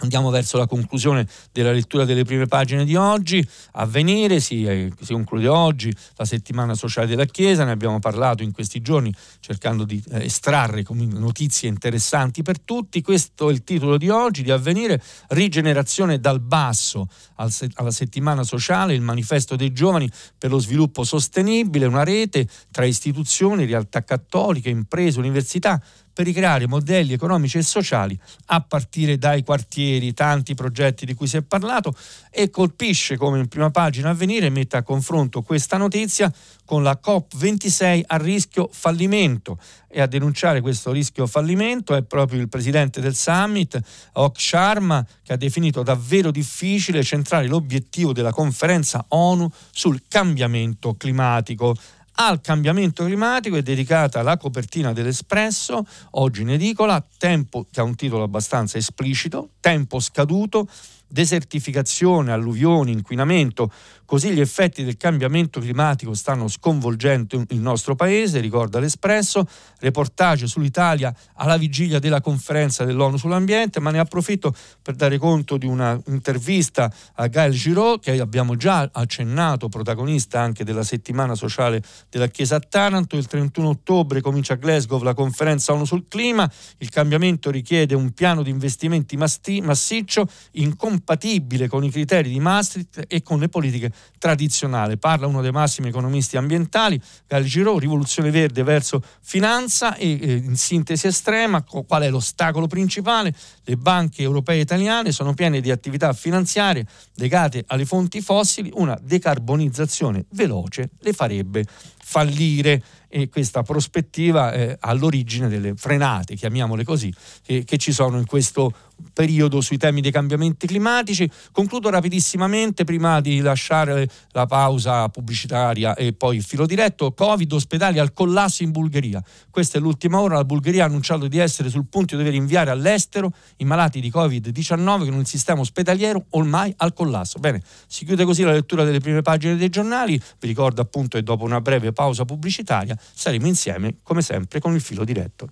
Andiamo verso la conclusione della lettura delle prime pagine di oggi. Avvenire, si conclude oggi la settimana sociale della Chiesa, ne abbiamo parlato in questi giorni cercando di estrarre notizie interessanti per tutti. Questo è il titolo di oggi di Avvenire: rigenerazione dal basso alla settimana sociale, il manifesto dei giovani per lo sviluppo sostenibile, una rete tra istituzioni, realtà cattoliche, imprese, università, per ricreare modelli economici e sociali a partire dai quartieri. Tanti progetti di cui si è parlato, e colpisce come in prima pagina Avvenire mette a confronto questa notizia con la COP26 a rischio fallimento, e a denunciare questo rischio fallimento è proprio il presidente del summit, Ok Sharma, che ha definito davvero difficile centrare l'obiettivo della conferenza ONU sul cambiamento climatico. Al cambiamento climatico è dedicata la copertina dell'Espresso, oggi in edicola, tempo, che ha un titolo abbastanza esplicito, tempo scaduto, desertificazione, alluvioni, inquinamento, così gli effetti del cambiamento climatico stanno sconvolgendo il nostro paese, ricorda l'Espresso. Reportage sull'Italia alla vigilia della conferenza dell'ONU sull'ambiente, ma ne approfitto per dare conto di una intervista a Gaël Giraud, che abbiamo già accennato, protagonista anche della settimana sociale della Chiesa a Taranto. Il 31 ottobre comincia a Glasgow la conferenza ONU sul clima. Il cambiamento richiede un piano di investimenti massiccio, incompatibile con i criteri di Maastricht e con le politiche tradizionale. Parla uno dei massimi economisti ambientali, Gaël Giraud, rivoluzione verde verso finanza, e in sintesi estrema qual è l'ostacolo principale? Le banche europee e italiane sono piene di attività finanziarie legate alle fonti fossili, una decarbonizzazione veloce le farebbe fallire. E questa prospettiva è all'origine delle frenate, chiamiamole così, che ci sono in questo periodo sui temi dei cambiamenti climatici. Concludo rapidissimamente prima di lasciare la pausa pubblicitaria e poi il filo diretto. Covid, ospedali al collasso in Bulgaria. Questa è l'ultima ora, la Bulgaria ha annunciato di essere sul punto di dover inviare all'estero i malati di Covid-19 con un sistema ospedaliero ormai al collasso. Bene, si chiude così la lettura delle prime pagine dei giornali. Vi ricordo appunto che dopo una breve pausa pubblicitaria saremo insieme come sempre con il filo diretto.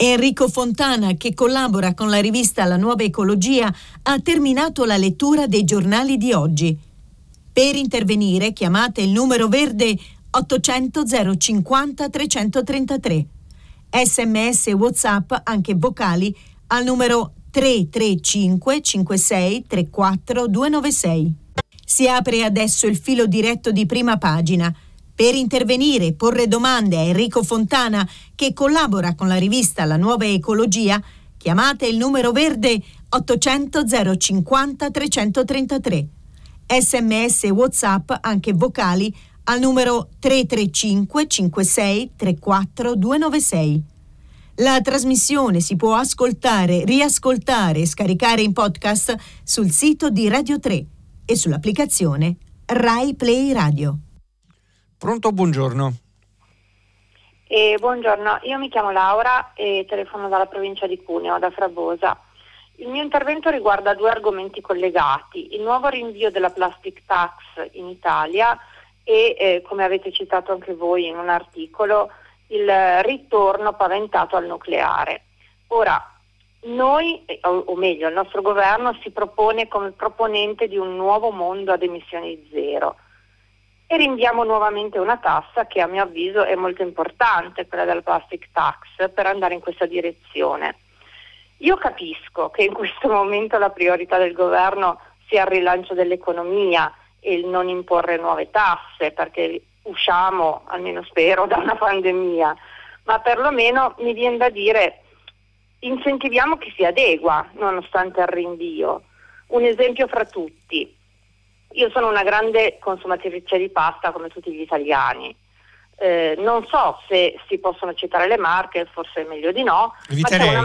Enrico Fontana, che collabora con la rivista La Nuova Ecologia, ha terminato la lettura dei giornali di oggi. Per intervenire chiamate il numero verde 800 050 333. SMS e WhatsApp, anche vocali, al numero 335 56 34 296. Si apre adesso il filo diretto di prima pagina. Per intervenire e porre domande a Enrico Fontana, che collabora con la rivista La Nuova Ecologia, chiamate il numero verde 800 050 333. SMS e WhatsApp, anche vocali, al numero 335 56 34 296. La trasmissione si può ascoltare, riascoltare e scaricare in podcast sul sito di Radio 3 e sull'applicazione Rai Play Radio. Pronto, buongiorno. Buongiorno, io mi chiamo Laura e telefono dalla provincia di Cuneo, da Frabosa. Il mio intervento riguarda due argomenti collegati, il nuovo rinvio della plastic tax in Italia e, come avete citato anche voi in un articolo, il ritorno paventato al nucleare. Ora, noi, o meglio, il nostro governo si propone come proponente di un nuovo mondo ad emissioni zero e rinviamo nuovamente una tassa che a mio avviso è molto importante, quella della plastic tax, per andare in questa direzione. Io capisco che in questo momento la priorità del governo sia il rilancio dell'economia e il non imporre nuove tasse, perché usciamo, almeno spero, da una pandemia, ma perlomeno mi viene da dire incentiviamo chi si adegua nonostante il rinvio. Un esempio fra tutti: io sono una grande consumatrice di pasta come tutti gli italiani. Non so se si possono citare le marche, forse è meglio di no, Eviterei. Ma c'è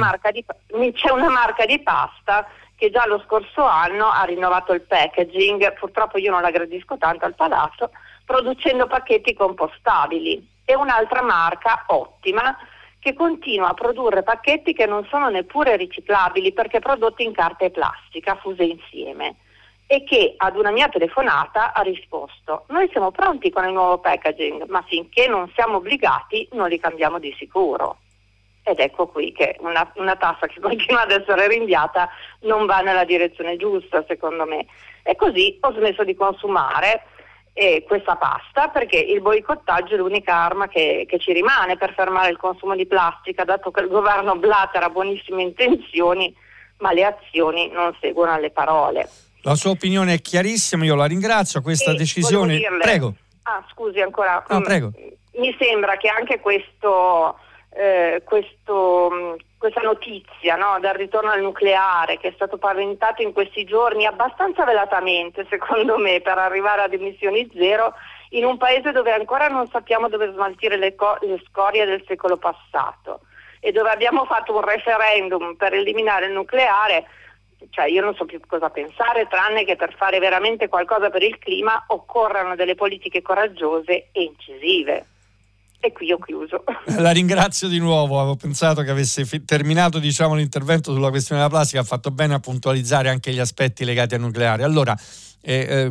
una marca di pasta che già lo scorso anno ha rinnovato il packaging, purtroppo io non la gradisco tanto al palato, producendo pacchetti compostabili, e un'altra marca ottima che continua a produrre pacchetti che non sono neppure riciclabili perché prodotti in carta e plastica fuse insieme, e che ad una mia telefonata ha risposto: noi siamo pronti con il nuovo packaging, ma finché non siamo obbligati non li cambiamo di sicuro. Ed ecco qui che una tassa che continua ad essere rinviata non va nella direzione giusta, secondo me. E così ho smesso di consumare questa pasta, perché il boicottaggio è l'unica arma che ci rimane per fermare il consumo di plastica, dato che il governo blatera buonissime intenzioni, ma le azioni non seguono alle parole. La sua opinione è chiarissima, io la ringrazio. Questa decisione. Prego. Scusi ancora. No, prego. Mi sembra che anche questa notizia, no, del ritorno al nucleare, che è stato paventato in questi giorni abbastanza velatamente, secondo me, per arrivare ad emissioni zero, in un paese dove ancora non sappiamo dove smaltire le scorie del secolo passato e dove abbiamo fatto un referendum per eliminare il nucleare. Cioè, io non so più cosa pensare, tranne che per fare veramente qualcosa per il clima occorrano delle politiche coraggiose e incisive. E qui ho chiuso. La ringrazio di nuovo, avevo pensato che avesse terminato, diciamo, l'intervento sulla questione della plastica. Ha fatto bene a puntualizzare anche gli aspetti legati al nucleare. Allora,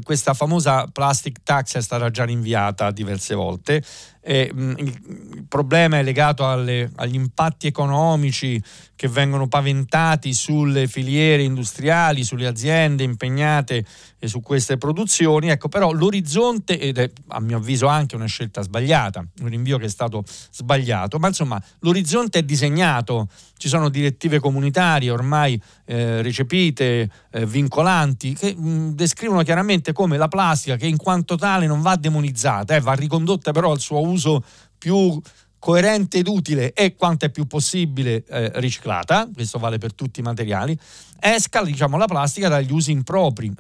questa famosa plastic tax è stata già rinviata diverse volte. Il problema è legato agli impatti economici che vengono paventati sulle filiere industriali, sulle aziende impegnate su queste produzioni. Ecco, però l'orizzonte, ed è a mio avviso anche una scelta sbagliata, un rinvio che è stato sbagliato, ma insomma l'orizzonte è disegnato, ci sono direttive comunitarie ormai recepite, vincolanti, che descrivono chiaramente come la plastica, che in quanto tale non va demonizzata, va ricondotta però al suo uso più coerente ed utile e quanto è più possibile riciclata. Questo vale per tutti i materiali. Esca, diciamo, la plastica dagli usi impropri,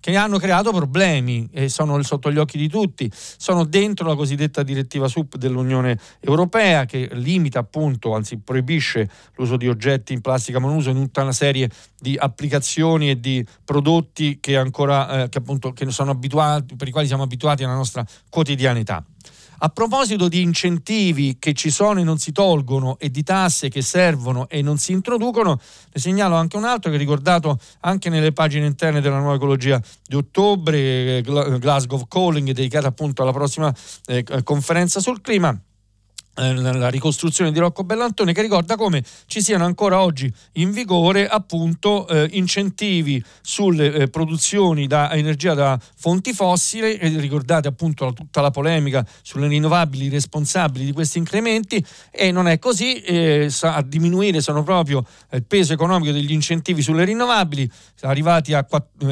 che hanno creato problemi e sono sotto gli occhi di tutti, sono dentro la cosiddetta direttiva SUP dell'Unione Europea, che limita appunto, anzi proibisce, l'uso di oggetti in plastica monouso in tutta una serie di applicazioni e di prodotti che ancora che appunto che sono abituati, per i quali siamo abituati alla nostra quotidianità. A proposito di incentivi che ci sono e non si tolgono, e di tasse che servono e non si introducono, ne segnalo anche un altro che è ricordato anche nelle pagine interne della Nuova Ecologia di ottobre, Glasgow Calling, dedicata appunto alla prossima conferenza sul clima. La ricostruzione di Rocco Bellantone, che ricorda come ci siano ancora oggi in vigore appunto incentivi sulle produzioni da energia da fonti fossili, e ricordate appunto tutta la polemica sulle rinnovabili responsabili di questi incrementi, e non è così. A diminuire sono proprio il peso economico degli incentivi sulle rinnovabili, arrivati a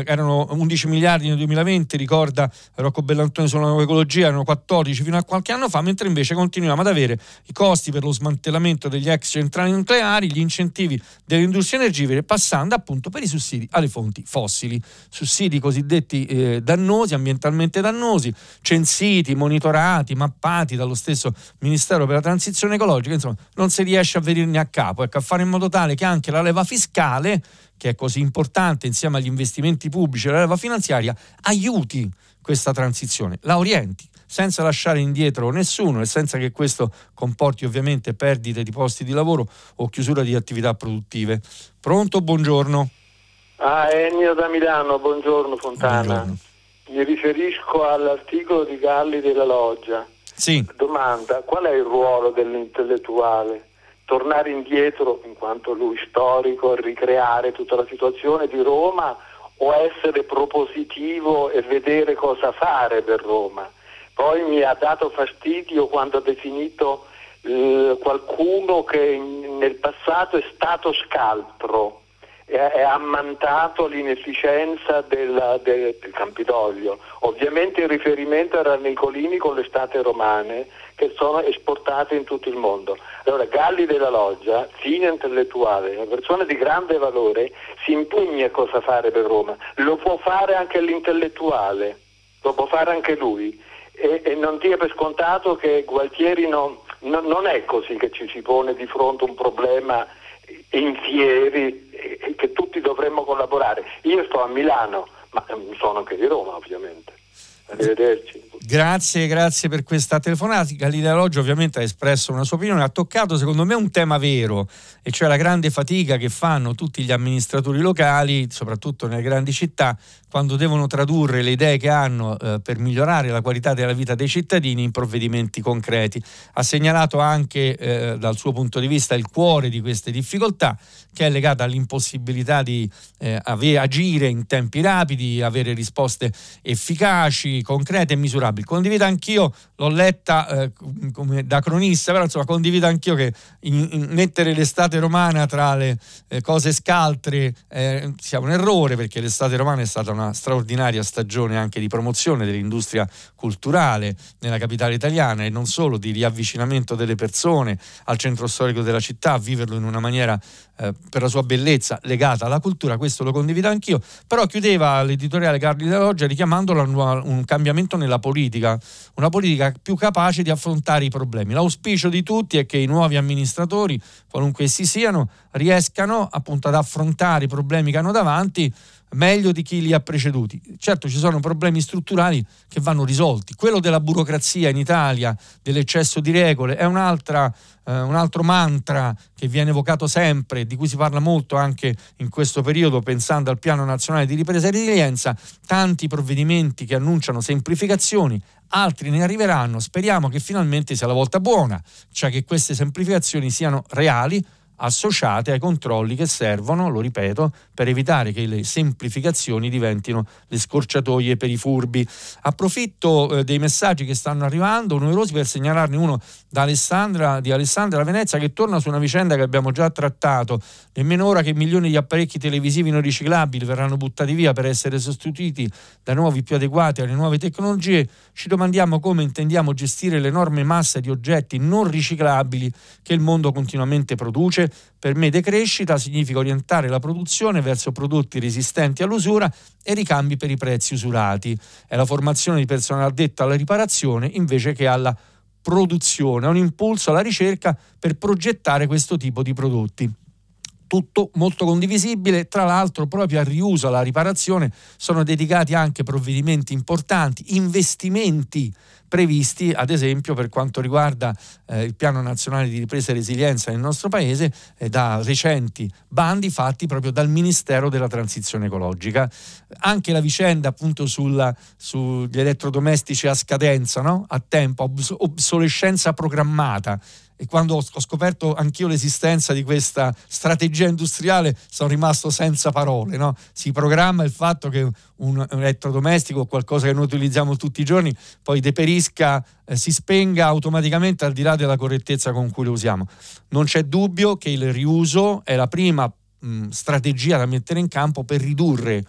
erano 11 miliardi nel 2020, ricorda Rocco Bellantone sulla Nuova Ecologia, erano 14 fino a qualche anno fa, mentre invece continuiamo ad avere prevedere i costi per lo smantellamento degli ex centrali nucleari, gli incentivi dell'industria energivore, passando appunto per i sussidi alle fonti fossili, sussidi cosiddetti dannosi, ambientalmente dannosi, censiti, monitorati, mappati dallo stesso Ministero per la Transizione Ecologica. Insomma, non si riesce a venirne a capo, ecco, a fare in modo tale che anche la leva fiscale, che è così importante insieme agli investimenti pubblici e la leva finanziaria, aiuti questa transizione, la orienti, senza lasciare indietro nessuno e senza che questo comporti ovviamente perdite di posti di lavoro o chiusura di attività produttive. Pronto? Buongiorno. Ennio da Milano, buongiorno Fontana. Buongiorno. Mi riferisco all'articolo di Galli della Loggia. Sì. Domanda: qual è il ruolo dell'intellettuale? Tornare indietro, in quanto lui storico, ricreare tutta la situazione di Roma, o essere propositivo e vedere cosa fare per Roma? Poi mi ha dato fastidio quando ha definito qualcuno che nel passato è stato scaltro e ha ammantato l'inefficienza del Campidoglio. Ovviamente il riferimento era a Nicolini con le state romane che sono esportate in tutto il mondo. Allora Galli della Loggia, fine intellettuale, una persona di grande valore, si impugna a cosa fare per Roma. Lo può fare anche l'intellettuale, lo può fare anche lui. E non dia per scontato che Gualtieri non è così che ci si pone di fronte un problema insieme e che tutti dovremmo collaborare. Io sto a Milano, ma sono anche di Roma ovviamente. Arrivederci. Grazie per questa telefonata. L'ideologio ovviamente ha espresso una sua opinione, ha toccato secondo me un tema vero, e cioè la grande fatica che fanno tutti gli amministratori locali, soprattutto nelle grandi città, quando devono tradurre le idee che hanno per migliorare la qualità della vita dei cittadini in provvedimenti concreti. Ha segnalato anche dal suo punto di vista il cuore di queste difficoltà, che è legata all'impossibilità di agire in tempi rapidi, avere risposte efficaci, concrete e misurabili. Condivido anch'io, l'ho letta come da cronista, però insomma condivido anch'io che mettere l'estate romana tra le cose scaltre sia un errore, perché l'estate romana è stata una straordinaria stagione anche di promozione dell'industria culturale nella capitale italiana, e non solo, di riavvicinamento delle persone al centro storico della città, a viverlo in una maniera per la sua bellezza legata alla cultura. Questo lo condivido anch'io, però chiudeva l'editoriale Galli della Loggia richiamandolo a un cambiamento nella politica, una politica più capace di affrontare i problemi. L'auspicio di tutti è che i nuovi amministratori, qualunque essi siano, riescano appunto ad affrontare i problemi che hanno davanti meglio di chi li ha preceduti. Certo, ci sono problemi strutturali che vanno risolti. Quello della burocrazia in Italia, dell'eccesso di regole, è un altro mantra che viene evocato sempre, di cui si parla molto anche in questo periodo, pensando al Piano Nazionale di Ripresa e Resilienza. Tanti provvedimenti che annunciano semplificazioni, altri ne arriveranno. Speriamo che finalmente sia la volta buona, cioè che queste semplificazioni siano reali, associate ai controlli che servono, lo ripeto, per evitare che le semplificazioni diventino le scorciatoie per i furbi. Approfitto dei messaggi che stanno arrivando, numerosi, per segnalarne uno da Alessandra Venezia, che torna su una vicenda che abbiamo già trattato. Nemmeno ora che milioni di apparecchi televisivi non riciclabili verranno buttati via per essere sostituiti da nuovi più adeguati alle nuove tecnologie, ci domandiamo come intendiamo gestire l'enorme massa di oggetti non riciclabili che il mondo continuamente produce. Per me decrescita significa orientare la produzione verso prodotti resistenti all'usura e ricambi per i prezzi usurati. È la formazione di personale addetto alla riparazione invece che alla produzione, è un impulso alla ricerca per progettare questo tipo di prodotti. Tutto molto condivisibile. Tra l'altro, proprio al riuso, alla riparazione sono dedicati anche provvedimenti importanti, investimenti previsti ad esempio per quanto riguarda il Piano Nazionale di Ripresa e Resilienza nel nostro paese, da recenti bandi fatti proprio dal Ministero della Transizione Ecologica. Anche la vicenda appunto sugli elettrodomestici a scadenza, no? A tempo, obsolescenza programmata. E quando ho scoperto anch'io l'esistenza di questa strategia industriale sono rimasto senza parole, no? Si programma il fatto che un elettrodomestico o qualcosa che noi utilizziamo tutti i giorni poi deperisca, si spenga automaticamente al di là della correttezza con cui lo usiamo. Non c'è dubbio che il riuso è la prima strategia da mettere in campo per ridurre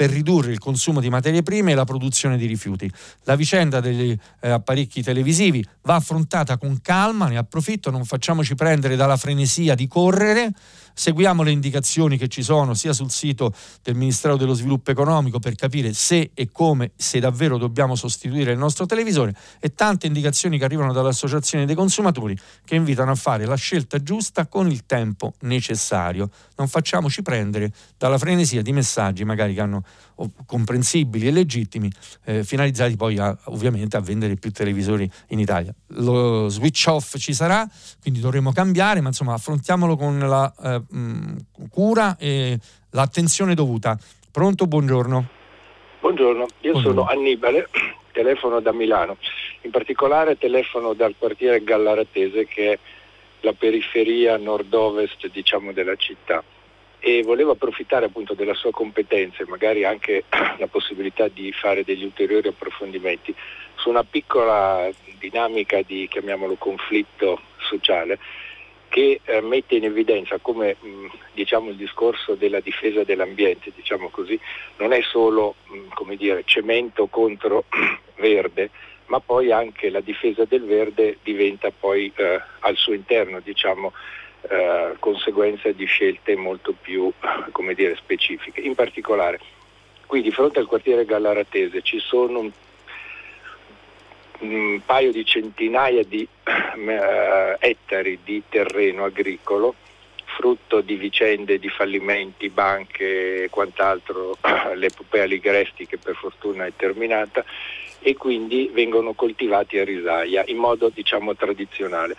per ridurre il consumo di materie prime e la produzione di rifiuti. La vicenda degli apparecchi televisivi va affrontata con calma, ne approfitto, non facciamoci prendere dalla frenesia di correre, seguiamo le indicazioni che ci sono sia sul sito del Ministero dello Sviluppo Economico per capire se e come, se davvero dobbiamo sostituire il nostro televisore, e tante indicazioni che arrivano dall'Associazione dei Consumatori che invitano a fare la scelta giusta con il tempo necessario. Non facciamoci prendere dalla frenesia di messaggi magari che hanno comprensibili e legittimi, finalizzati poi ovviamente a vendere più televisori in Italia. Lo switch off ci sarà, quindi dovremo cambiare, ma insomma affrontiamolo con la cura e l'attenzione dovuta. Pronto, buongiorno. Buongiorno, io sono Annibale, telefono da Milano, in particolare telefono dal quartiere Gallaratese, che è la periferia nord-ovest, diciamo, della città, e volevo approfittare appunto della sua competenza e magari anche la possibilità di fare degli ulteriori approfondimenti su una piccola dinamica di, chiamiamolo, conflitto sociale, che mette in evidenza come diciamo il discorso della difesa dell'ambiente, diciamo così, non è solo come dire cemento contro verde, ma poi anche la difesa del verde diventa poi al suo interno, diciamo, conseguenza di scelte molto più, come dire, specifiche. In particolare, qui di fronte al quartiere Gallaratese ci sono un paio di centinaia di ettari di terreno agricolo, frutto di vicende, di fallimenti, banche e quant'altro, l'epopea Ligresti che per fortuna è terminata, e quindi vengono coltivati a risaia in modo, diciamo, tradizionale.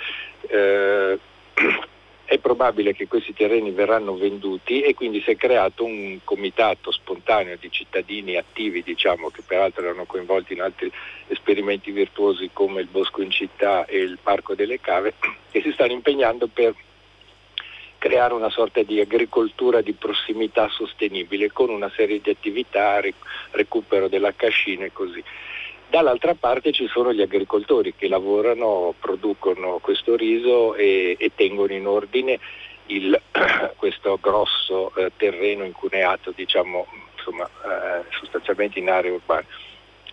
È probabile che questi terreni verranno venduti e quindi si è creato un comitato spontaneo di cittadini attivi, diciamo, che peraltro erano coinvolti in altri esperimenti virtuosi come il Bosco in Città e il Parco delle Cave, che si stanno impegnando per creare una sorta di agricoltura di prossimità sostenibile con una serie di attività, recupero della cascina e così. Dall'altra parte ci sono gli agricoltori che lavorano, producono questo riso e tengono in ordine questo grosso terreno incuneato, diciamo, insomma, sostanzialmente in aree urbane,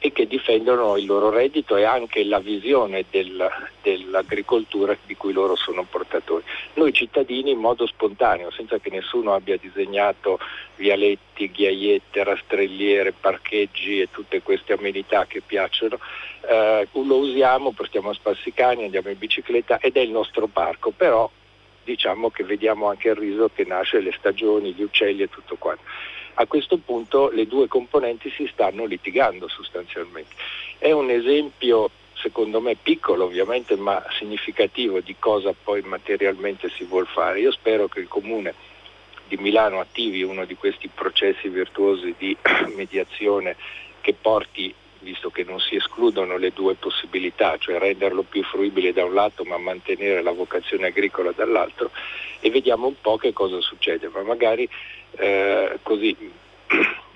e che difendono il loro reddito e anche la visione dell'agricoltura di cui loro sono portatori. Noi cittadini, in modo spontaneo, senza che nessuno abbia disegnato vialetti, ghiaiette, rastrelliere, parcheggi e tutte queste amenità che piacciono, lo usiamo, portiamo a spassicani, andiamo in bicicletta ed è il nostro parco, però diciamo che vediamo anche il riso che nasce, le stagioni, gli uccelli e tutto quanto. A questo punto le due componenti si stanno litigando sostanzialmente. È un esempio, secondo me piccolo ovviamente, ma significativo di cosa poi materialmente si vuol fare. Io spero che il Comune di Milano attivi uno di questi processi virtuosi di mediazione che porti, visto che non si escludono le due possibilità, cioè renderlo più fruibile da un lato ma mantenere la vocazione agricola dall'altro, e vediamo un po' che cosa succede, ma magari così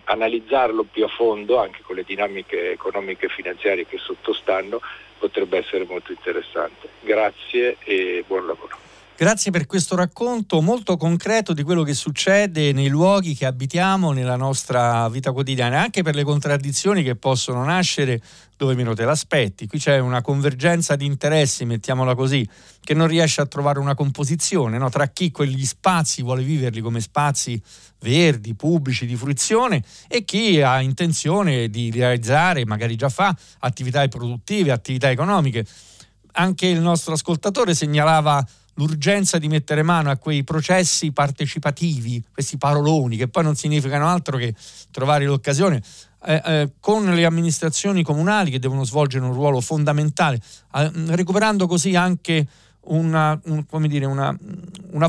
analizzarlo più a fondo anche con le dinamiche economiche e finanziarie che sottostanno potrebbe essere molto interessante. Grazie e buon lavoro. Grazie per questo racconto molto concreto di quello che succede nei luoghi che abitiamo nella nostra vita quotidiana, anche per le contraddizioni che possono nascere dove meno te l'aspetti. Qui c'è una convergenza di interessi, mettiamola così, che non riesce a trovare una composizione, no? Tra chi quegli spazi vuole viverli come spazi verdi, pubblici, di fruizione, e chi ha intenzione di realizzare, magari già fa, attività produttive, attività economiche. Anche il nostro ascoltatore segnalava l'urgenza di mettere mano a quei processi partecipativi, questi paroloni che poi non significano altro che trovare l'occasione, con le amministrazioni comunali che devono svolgere un ruolo fondamentale, recuperando così anche una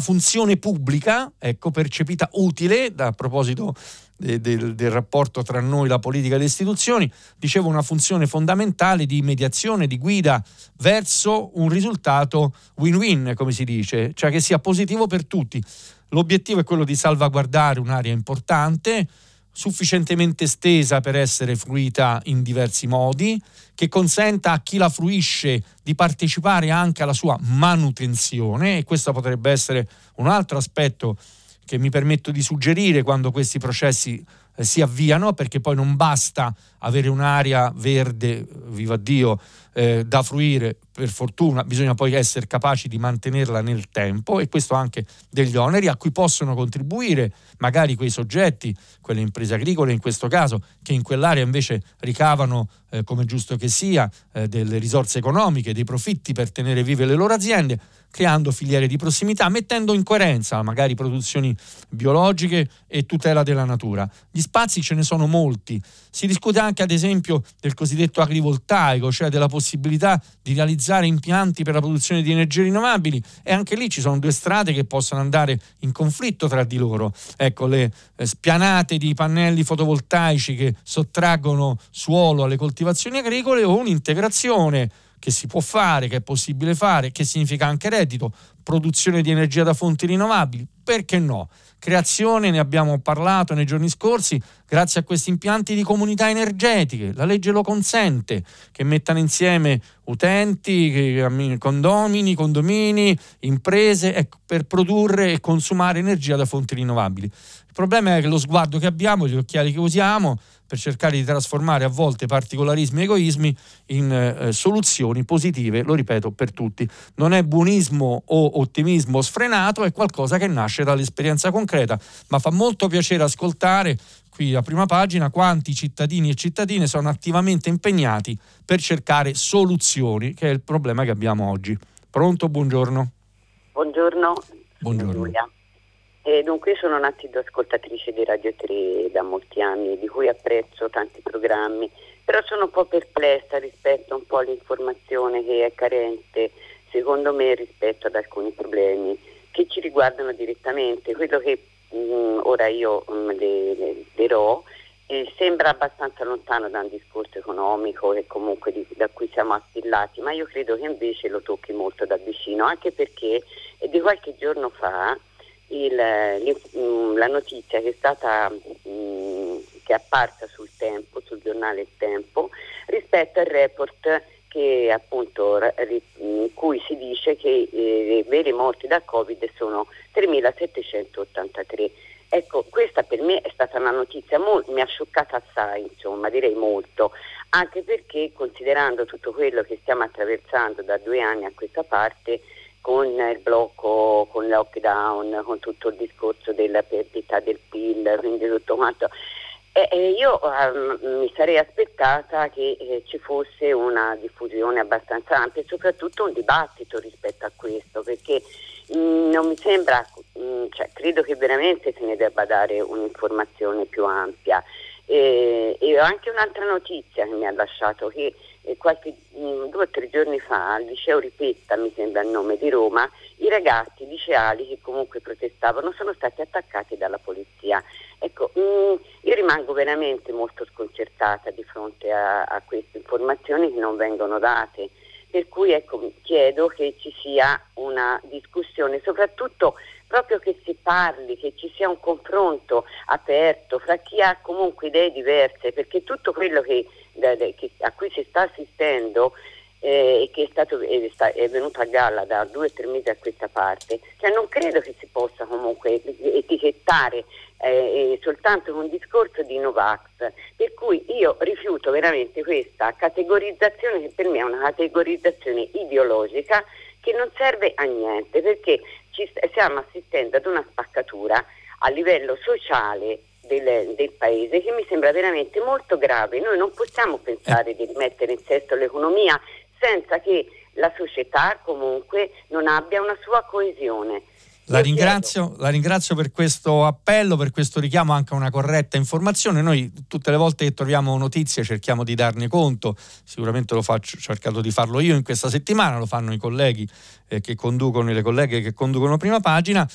funzione pubblica, ecco, percepita utile, a proposito del rapporto tra noi, la politica e le istituzioni, dicevo, una funzione fondamentale di mediazione, di guida verso un risultato win-win, come si dice, cioè che sia positivo per tutti. L'obiettivo è quello di salvaguardare un'area importante, sufficientemente estesa per essere fruita in diversi modi, che consenta a chi la fruisce di partecipare anche alla sua manutenzione, e questo potrebbe essere un altro aspetto che mi permetto di suggerire quando questi processi si avviano, perché poi non basta avere un'area verde, viva Dio, da fruire, per fortuna, bisogna poi essere capaci di mantenerla nel tempo, e questo ha anche degli oneri a cui possono contribuire magari quei soggetti, quelle imprese agricole in questo caso, che in quell'area invece ricavano, come giusto che sia, delle risorse economiche, dei profitti per tenere vive le loro aziende, creando filiere di prossimità, mettendo in coerenza magari produzioni biologiche e tutela della natura. Gli spazi ce ne sono molti. Si discute anche ad esempio del cosiddetto agrivoltaico, cioè della possibilità di realizzare impianti per la produzione di energie rinnovabili, e anche lì ci sono due strade che possono andare in conflitto tra di loro. Ecco, le spianate di pannelli fotovoltaici che sottraggono suolo alle coltivazioni agricole, o un'integrazione che si può fare, che è possibile fare, che significa anche reddito, produzione di energia da fonti rinnovabili, perché no? Creazione, ne abbiamo parlato nei giorni scorsi, grazie a questi impianti, di comunità energetiche, la legge lo consente, che mettano insieme utenti, condomini, condomini, imprese, per produrre e consumare energia da fonti rinnovabili. Il problema è che lo sguardo che abbiamo, gli occhiali che usiamo, per cercare di trasformare a volte particolarismi e egoismi in soluzioni positive, lo ripeto, per tutti. Non è buonismo o ottimismo sfrenato, è qualcosa che nasce dall'esperienza concreta, ma fa molto piacere ascoltare qui a Prima Pagina quanti cittadini e cittadine sono attivamente impegnati per cercare soluzioni, che è il problema che abbiamo oggi. Pronto? Buongiorno. Buongiorno. Giulia. Dunque, io sono un'attiva ascoltatrice di Radio 3 da molti anni, di cui apprezzo tanti programmi, però sono un po' perplessa rispetto un po' all'informazione che è carente, secondo me, rispetto ad alcuni problemi che ci riguardano direttamente. Quello che ora io dirò sembra abbastanza lontano da un discorso economico e comunque da cui siamo assillati, ma io credo che invece lo tocchi molto da vicino, anche perché di qualche giorno fa la notizia che è stata che è apparsa sul Tempo, sul giornale Il Tempo, rispetto al report che appunto in cui si dice che i veri morti da Covid sono 3.783. Ecco, questa per me è stata una notizia, mi ha scioccata assai, insomma, direi molto, anche perché considerando tutto quello che stiamo attraversando da 2 anni a questa parte, con il blocco, con il lockdown, con tutto il discorso della perdita del PIL, quindi tutto quanto. Io mi sarei aspettata che ci fosse una diffusione abbastanza ampia e soprattutto un dibattito rispetto a questo, perché non mi sembra, cioè, credo che veramente se ne debba dare un'informazione più ampia. E anche un'altra notizia che mi ha lasciato, che qualche 2 o 3 giorni fa al liceo Ripetta, mi sembra il nome, di Roma, i ragazzi liceali che comunque protestavano sono stati attaccati dalla polizia. Ecco, io rimango veramente molto sconcertata di fronte a queste informazioni che non vengono date, per cui ecco, chiedo che ci sia una discussione, soprattutto proprio che si parli, che ci sia un confronto aperto fra chi ha comunque idee diverse, perché tutto quello che a cui si sta assistendo e che è venuto a galla da 2 o 3 mesi a questa parte, cioè non credo che si possa comunque etichettare soltanto con un discorso di Novax, per cui io rifiuto veramente questa categorizzazione, che per me è una categorizzazione ideologica che non serve a niente, perché stiamo assistendo ad una spaccatura a livello sociale del paese che mi sembra veramente molto grave. Noi non possiamo pensare di rimettere in sesto l'economia senza che la società comunque non abbia una sua coesione. La ringrazio per questo appello, per questo richiamo anche a una corretta informazione. Noi tutte le volte che troviamo notizie cerchiamo di darne conto, sicuramente lo faccio, ho cercato di farlo io in questa settimana, lo fanno i colleghi che conducono, le colleghe che conducono Prima Pagina,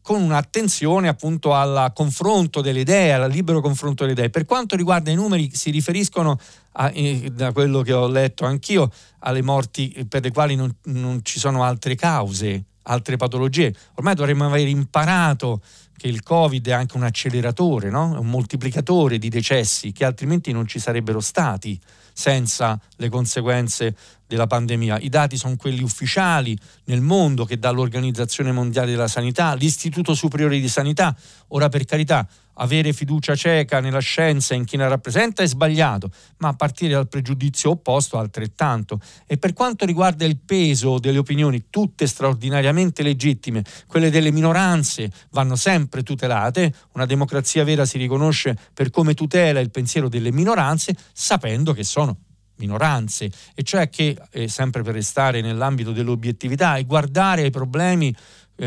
con un'attenzione appunto al confronto delle idee, al libero confronto delle idee. Per quanto riguarda i numeri, si riferiscono da quello che ho letto anch'io alle morti per le quali non ci sono altre cause, altre patologie. Ormai dovremmo aver imparato che il Covid è anche un acceleratore, no? Un moltiplicatore di decessi che altrimenti non ci sarebbero stati senza le conseguenze della pandemia. I dati sono quelli ufficiali nel mondo che dà l'Organizzazione Mondiale della Sanità, l'Istituto Superiore di Sanità. Ora, per carità, avere fiducia cieca nella scienza e in chi la rappresenta è sbagliato, ma partire dal pregiudizio opposto altrettanto. E per quanto riguarda il peso delle opinioni, tutte straordinariamente legittime, quelle delle minoranze vanno sempre tutelate. Una democrazia vera si riconosce per come tutela il pensiero delle minoranze, sapendo che sono minoranze, e cioè che, sempre per restare nell'ambito dell'obiettività e guardare ai problemi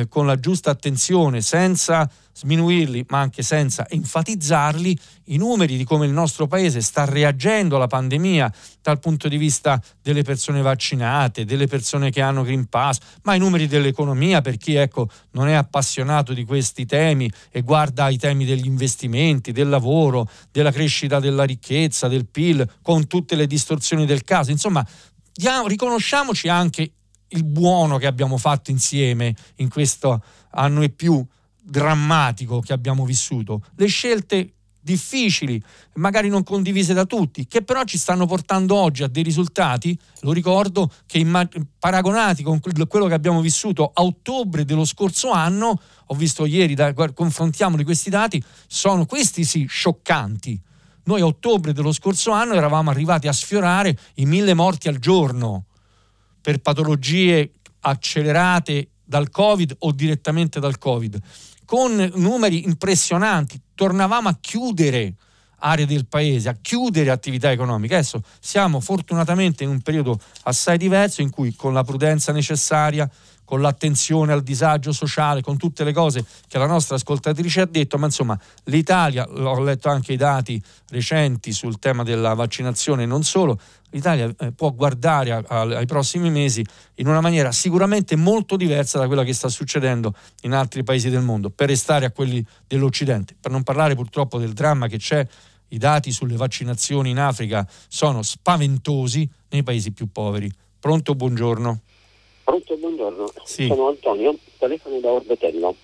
con la giusta attenzione, senza sminuirli ma anche senza enfatizzarli, i numeri di come il nostro paese sta reagendo alla pandemia dal punto di vista delle persone vaccinate, delle persone che hanno Green Pass, ma i numeri dell'economia, per chi, ecco, non è appassionato di questi temi e guarda i temi degli investimenti, del lavoro, della crescita della ricchezza, del PIL, con tutte le distorsioni del caso. Insomma, riconosciamoci anche il buono che abbiamo fatto insieme in questo anno e più drammatico che abbiamo vissuto, le scelte difficili, magari non condivise da tutti, che però ci stanno portando oggi a dei risultati, lo ricordo, che paragonati con quello che abbiamo vissuto a ottobre dello scorso anno, ho visto ieri, confrontiamoli questi dati, sono questi sì scioccanti. Noi a ottobre dello scorso anno eravamo arrivati a sfiorare i 1.000 morti al giorno per patologie accelerate dal Covid o direttamente dal Covid, con numeri impressionanti. Tornavamo a chiudere aree del paese, a chiudere attività economiche. Adesso siamo fortunatamente in un periodo assai diverso, in cui, con la prudenza necessaria, con l'attenzione al disagio sociale, con tutte le cose che la nostra ascoltatrice ha detto, ma insomma l'Italia, ho letto anche i dati recenti sul tema della vaccinazione e non solo, l'Italia può guardare ai prossimi mesi in una maniera sicuramente molto diversa da quella che sta succedendo in altri paesi del mondo, per restare a quelli dell'Occidente, per non parlare purtroppo del dramma che c'è. I dati sulle vaccinazioni in Africa sono spaventosi nei paesi più poveri. Pronto, buongiorno. Pronto, buongiorno. Sì. Sono Antonio, telefono da Orbetello.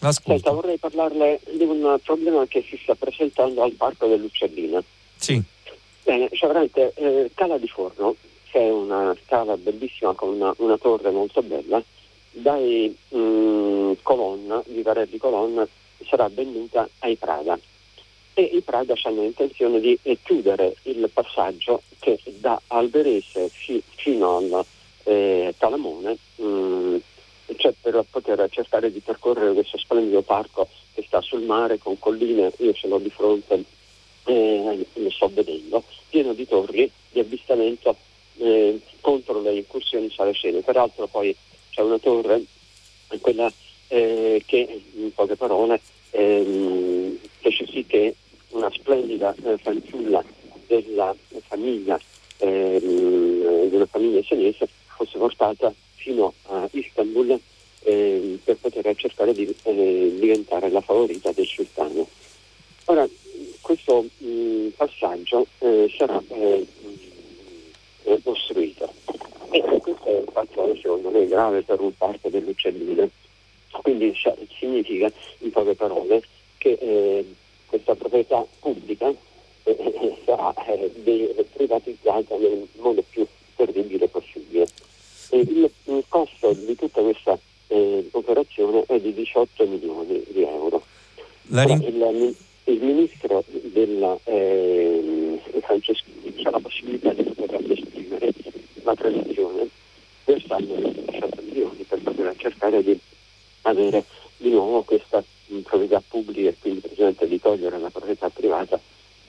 L'ascolto. Senta, vorrei parlarle di un problema che si sta presentando al Parco dell'Uccellina. Sì. Bene, cioè veramente Cala di Forno, che è una cala bellissima con una torre molto bella, dai Colonna, di Varelli Colonna, sarà venduta ai Prada. E i Prada hanno intenzione di chiudere il passaggio che da Alberese fino al Talamone, cioè per poter cercare di percorrere questo splendido parco che sta sul mare, con colline, io ce l'ho di fronte, lo sto vedendo, pieno di torri di avvistamento contro le incursioni saracene. Peraltro poi c'è una torre, quella che, in poche parole, fece sì che una splendida fanciulla della famiglia senese fosse portata fino a Istanbul per poter cercare di diventare la favorita del sultano. Ora, questo passaggio sarà costruito, e questo è un fatto secondo me grave per un parco dell'Uccellino. Quindi significa, in poche parole, che questa proprietà pubblica sarà privatizzata nel modo più terribile possibile. Il costo di tutta questa operazione è di 18 milioni di euro. Il ministro della Franceschini ha la possibilità di poter esprimere la transizione versando 18 milioni per poter cercare di avere di nuovo questa proprietà pubblica, e quindi presente di togliere la proprietà privata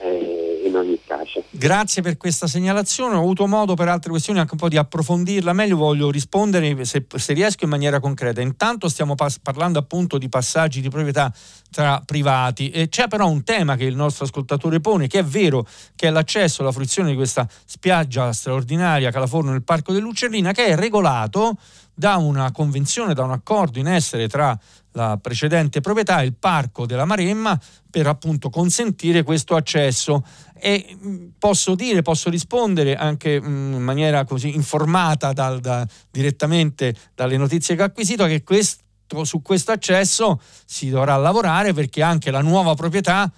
in ogni caso. Grazie per questa segnalazione. Ho avuto modo per altre questioni anche un po' di approfondirla meglio, voglio rispondere se riesco in maniera concreta. Intanto stiamo parlando appunto di passaggi di proprietà tra privati, e c'è però un tema che il nostro ascoltatore pone, che è vero, che è l'accesso alla fruizione di questa spiaggia straordinaria Calaforno nel Parco dell'Uccellina, che è regolato da una convenzione, da un accordo in essere tra la precedente proprietà e il Parco della Maremma, per appunto consentire questo accesso. E posso rispondere anche in maniera così informata direttamente dalle notizie che ho acquisito, che questo Certo, su questo accesso si dovrà lavorare perché anche la nuova proprietà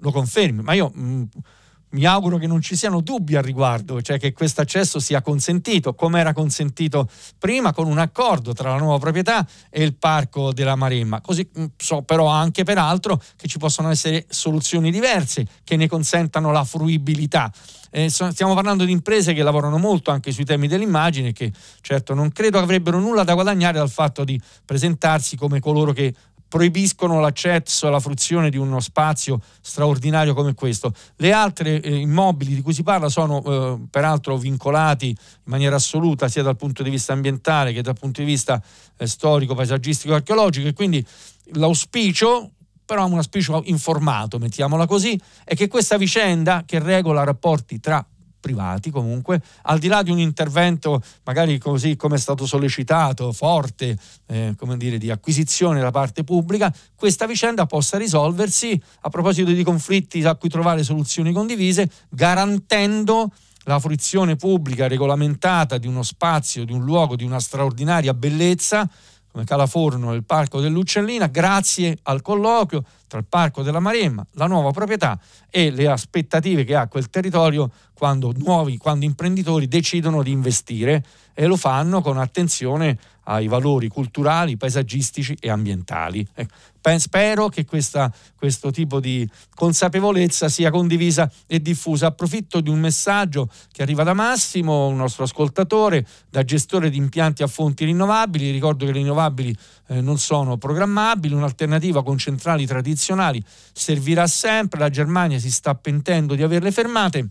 lo confermi, ma io mi auguro che non ci siano dubbi al riguardo, cioè che questo accesso sia consentito come era consentito prima, con un accordo tra la nuova proprietà e il parco della Maremma. Così so però anche peraltro che ci possono essere soluzioni diverse che ne consentano la fruibilità. Stiamo parlando di imprese che lavorano molto anche sui temi dell'immagine, che certo non credo avrebbero nulla da guadagnare dal fatto di presentarsi come coloro che proibiscono l'accesso alla fruizione di uno spazio straordinario come questo. Le altre immobili di cui si parla sono peraltro vincolati in maniera assoluta sia dal punto di vista ambientale che dal punto di vista storico, paesaggistico, archeologico, e quindi l'auspicio, però un auspicio informato, mettiamola così, è che questa vicenda che regola rapporti tra privati, comunque, al di là di un intervento magari così come è stato sollecitato, forte, come dire, di acquisizione da parte pubblica, questa vicenda possa risolversi a proposito di conflitti a cui trovare soluzioni condivise, garantendo la fruizione pubblica regolamentata di uno spazio, di un luogo, di una straordinaria bellezza come Calaforno e il Parco dell'Uccellina, grazie al colloquio tra il Parco della Maremma, la nuova proprietà e le aspettative che ha quel territorio quando imprenditori decidono di investire, e lo fanno con attenzione ai valori culturali, paesaggistici e ambientali. Spero che questo tipo di consapevolezza sia condivisa e diffusa. Approfitto di un messaggio che arriva da Massimo, un nostro ascoltatore, da gestore di impianti a fonti rinnovabili. Ricordo che le rinnovabili non sono programmabili, un'alternativa con centrali tradizionali servirà sempre, la Germania si sta pentendo di averle fermate.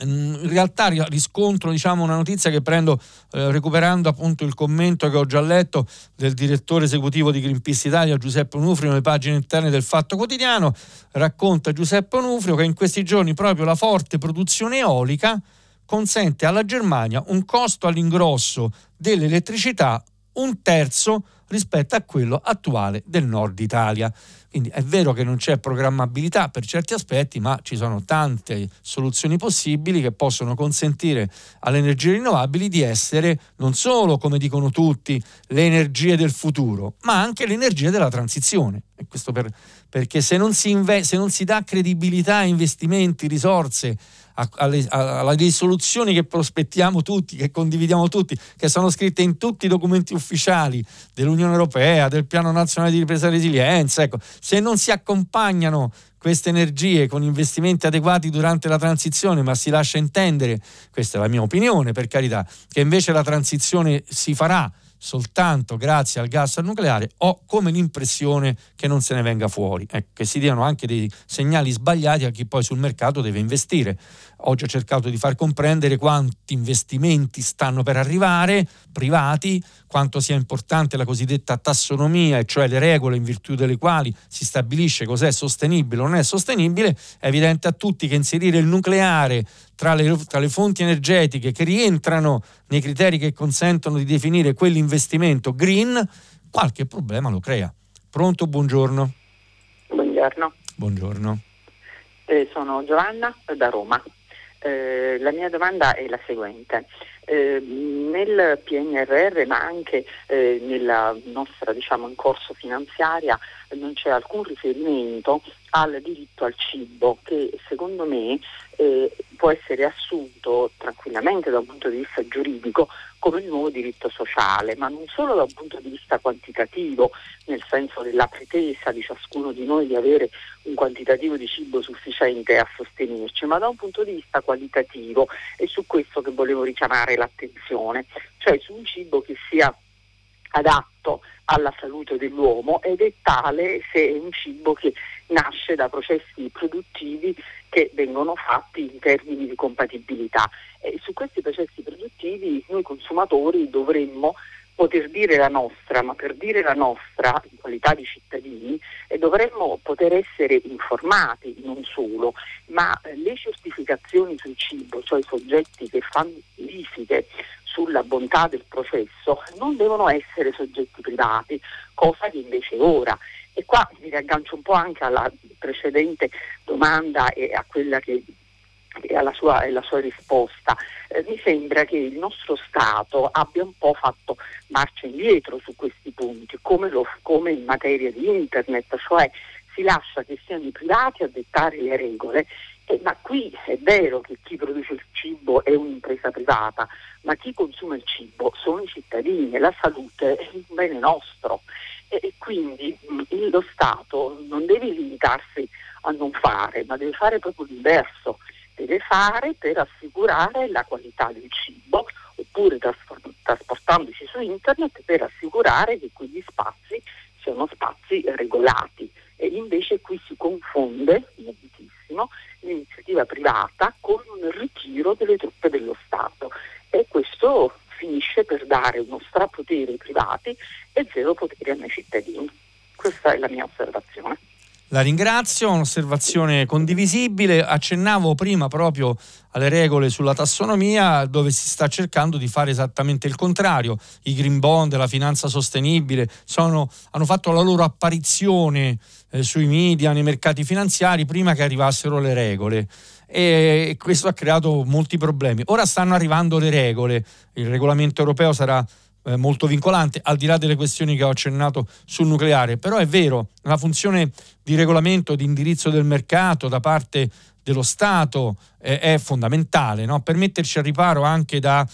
In realtà riscontro una notizia che prendo recuperando appunto il commento che ho già letto del direttore esecutivo di Greenpeace Italia, Giuseppe Onufrio, nelle pagine interne del Fatto Quotidiano. Racconta Giuseppe Onufrio che in questi giorni proprio la forte produzione eolica consente alla Germania un costo all'ingrosso dell'elettricità 1/3 rispetto a quello attuale del nord Italia. Quindi è vero che non c'è programmabilità per certi aspetti, ma ci sono tante soluzioni possibili che possono consentire alle energie rinnovabili di essere non solo, come dicono tutti, le energie del futuro, ma anche le energie della transizione. E questo perché se non si dà credibilità, investimenti, risorse alle soluzioni che prospettiamo tutti, che condividiamo tutti, che sono scritte in tutti i documenti ufficiali dell'Unione Europea, del Piano Nazionale di Ripresa e Resilienza, ecco, se non si accompagnano queste energie con investimenti adeguati durante la transizione, ma si lascia intendere, questa è la mia opinione per carità, che invece la transizione si farà soltanto grazie al gas e al nucleare, ho come l'impressione che non se ne venga fuori, che si diano anche dei segnali sbagliati a chi poi sul mercato deve investire. Oggi ho cercato di far comprendere quanti investimenti stanno per arrivare privati, quanto sia importante la cosiddetta tassonomia, cioè le regole in virtù delle quali si stabilisce cos'è sostenibile o non è sostenibile. È evidente a tutti che inserire il nucleare tra le fonti energetiche che rientrano nei criteri che consentono di definire quell'investimento green, qualche problema lo crea. Pronto, buongiorno. Buongiorno. Buongiorno. Sono Giovanna da Roma. La mia domanda è la seguente. Nel PNRR, ma anche nella nostra in corso finanziaria, non c'è alcun riferimento al diritto al cibo, che secondo me può essere assunto tranquillamente da un punto di vista giuridico come il nuovo diritto sociale, ma non solo da un punto di vista quantitativo, nel senso della pretesa di ciascuno di noi di avere un quantitativo di cibo sufficiente a sostenerci, ma da un punto di vista qualitativo. È su questo che volevo richiamare l'attenzione, cioè su un cibo che sia adatto alla salute dell'uomo, ed è tale se è un cibo che nasce da processi produttivi che vengono fatti in termini di compatibilità, e su questi processi produttivi noi consumatori dovremmo poter dire la nostra, ma per dire la nostra in qualità di cittadini dovremmo poter essere informati non solo, ma le certificazioni sul cibo, cioè i soggetti che fanno verifiche sulla bontà del processo, non devono essere soggetti privati, cosa che invece ora. E qua mi riaggancio un po' anche alla precedente domanda e a quella che alla sua risposta. Mi sembra che il nostro Stato abbia un po' fatto marcia indietro su questi punti, come in materia di internet, cioè si lascia che siano i privati a dettare le regole. Ma qui è vero che chi produce il cibo è un'impresa privata, ma chi consuma il cibo sono i cittadini e la salute è un bene nostro. E quindi lo Stato non deve limitarsi a non fare, ma deve fare proprio l'inverso. Deve fare per assicurare la qualità del cibo, oppure trasportandoci su internet per assicurare che quegli spazi siano spazi regolati. E invece qui si confonde moltissimo l'iniziativa privata con un ritiro delle truppe dello Stato, e questo finisce per dare uno strapotere ai privati e zero potere ai cittadini. Questa è la mia osservazione. La ringrazio, un'osservazione condivisibile. Accennavo prima proprio alle regole sulla tassonomia, dove si sta cercando di fare esattamente il contrario. I green bond, la finanza sostenibile hanno fatto la loro apparizione sui media, nei mercati finanziari, prima che arrivassero le regole, e questo ha creato molti problemi. Ora stanno arrivando le regole, il regolamento europeo sarà molto vincolante, al di là delle questioni che ho accennato sul nucleare. Però è vero, la funzione di regolamento, di indirizzo del mercato da parte dello Stato è fondamentale, no? Per metterci al riparo anche da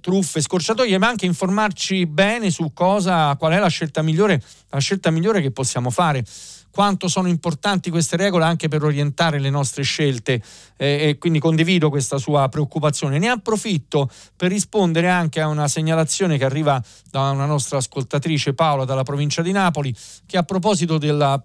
truffe, scorciatoie, ma anche informarci bene su qual è la scelta migliore che possiamo fare. Quanto sono importanti queste regole anche per orientare le nostre scelte, e quindi condivido questa sua preoccupazione. Ne approfitto per rispondere anche a una segnalazione che arriva da una nostra ascoltatrice, Paola, dalla provincia di Napoli, che a proposito della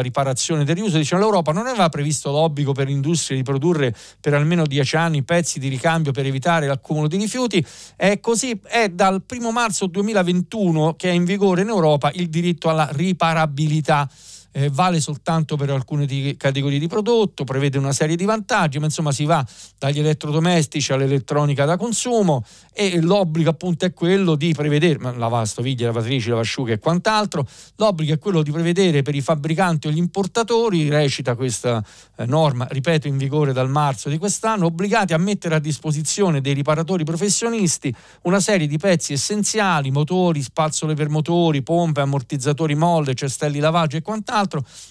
riparazione e del riuso dice: l'Europa non aveva previsto l'obbligo per l'industria di produrre per almeno 10 anni pezzi di ricambio per evitare l'accumulo di rifiuti. È così, è dal 1 marzo 2021 che è in vigore in Europa il diritto alla riparabilità. Vale soltanto per alcune categorie di prodotto, prevede una serie di vantaggi, ma insomma si va dagli elettrodomestici all'elettronica da consumo, e l'obbligo appunto è quello di prevedere, ma lavastoviglie, lavatrici, lavasciuche e quant'altro, l'obbligo è quello di prevedere per i fabbricanti o gli importatori, recita questa norma, ripeto, in vigore dal marzo di quest'anno, obbligati a mettere a disposizione dei riparatori professionisti una serie di pezzi essenziali, motori, spazzole per motori, pompe, ammortizzatori molle, cestelli lavaggio e quant'altro,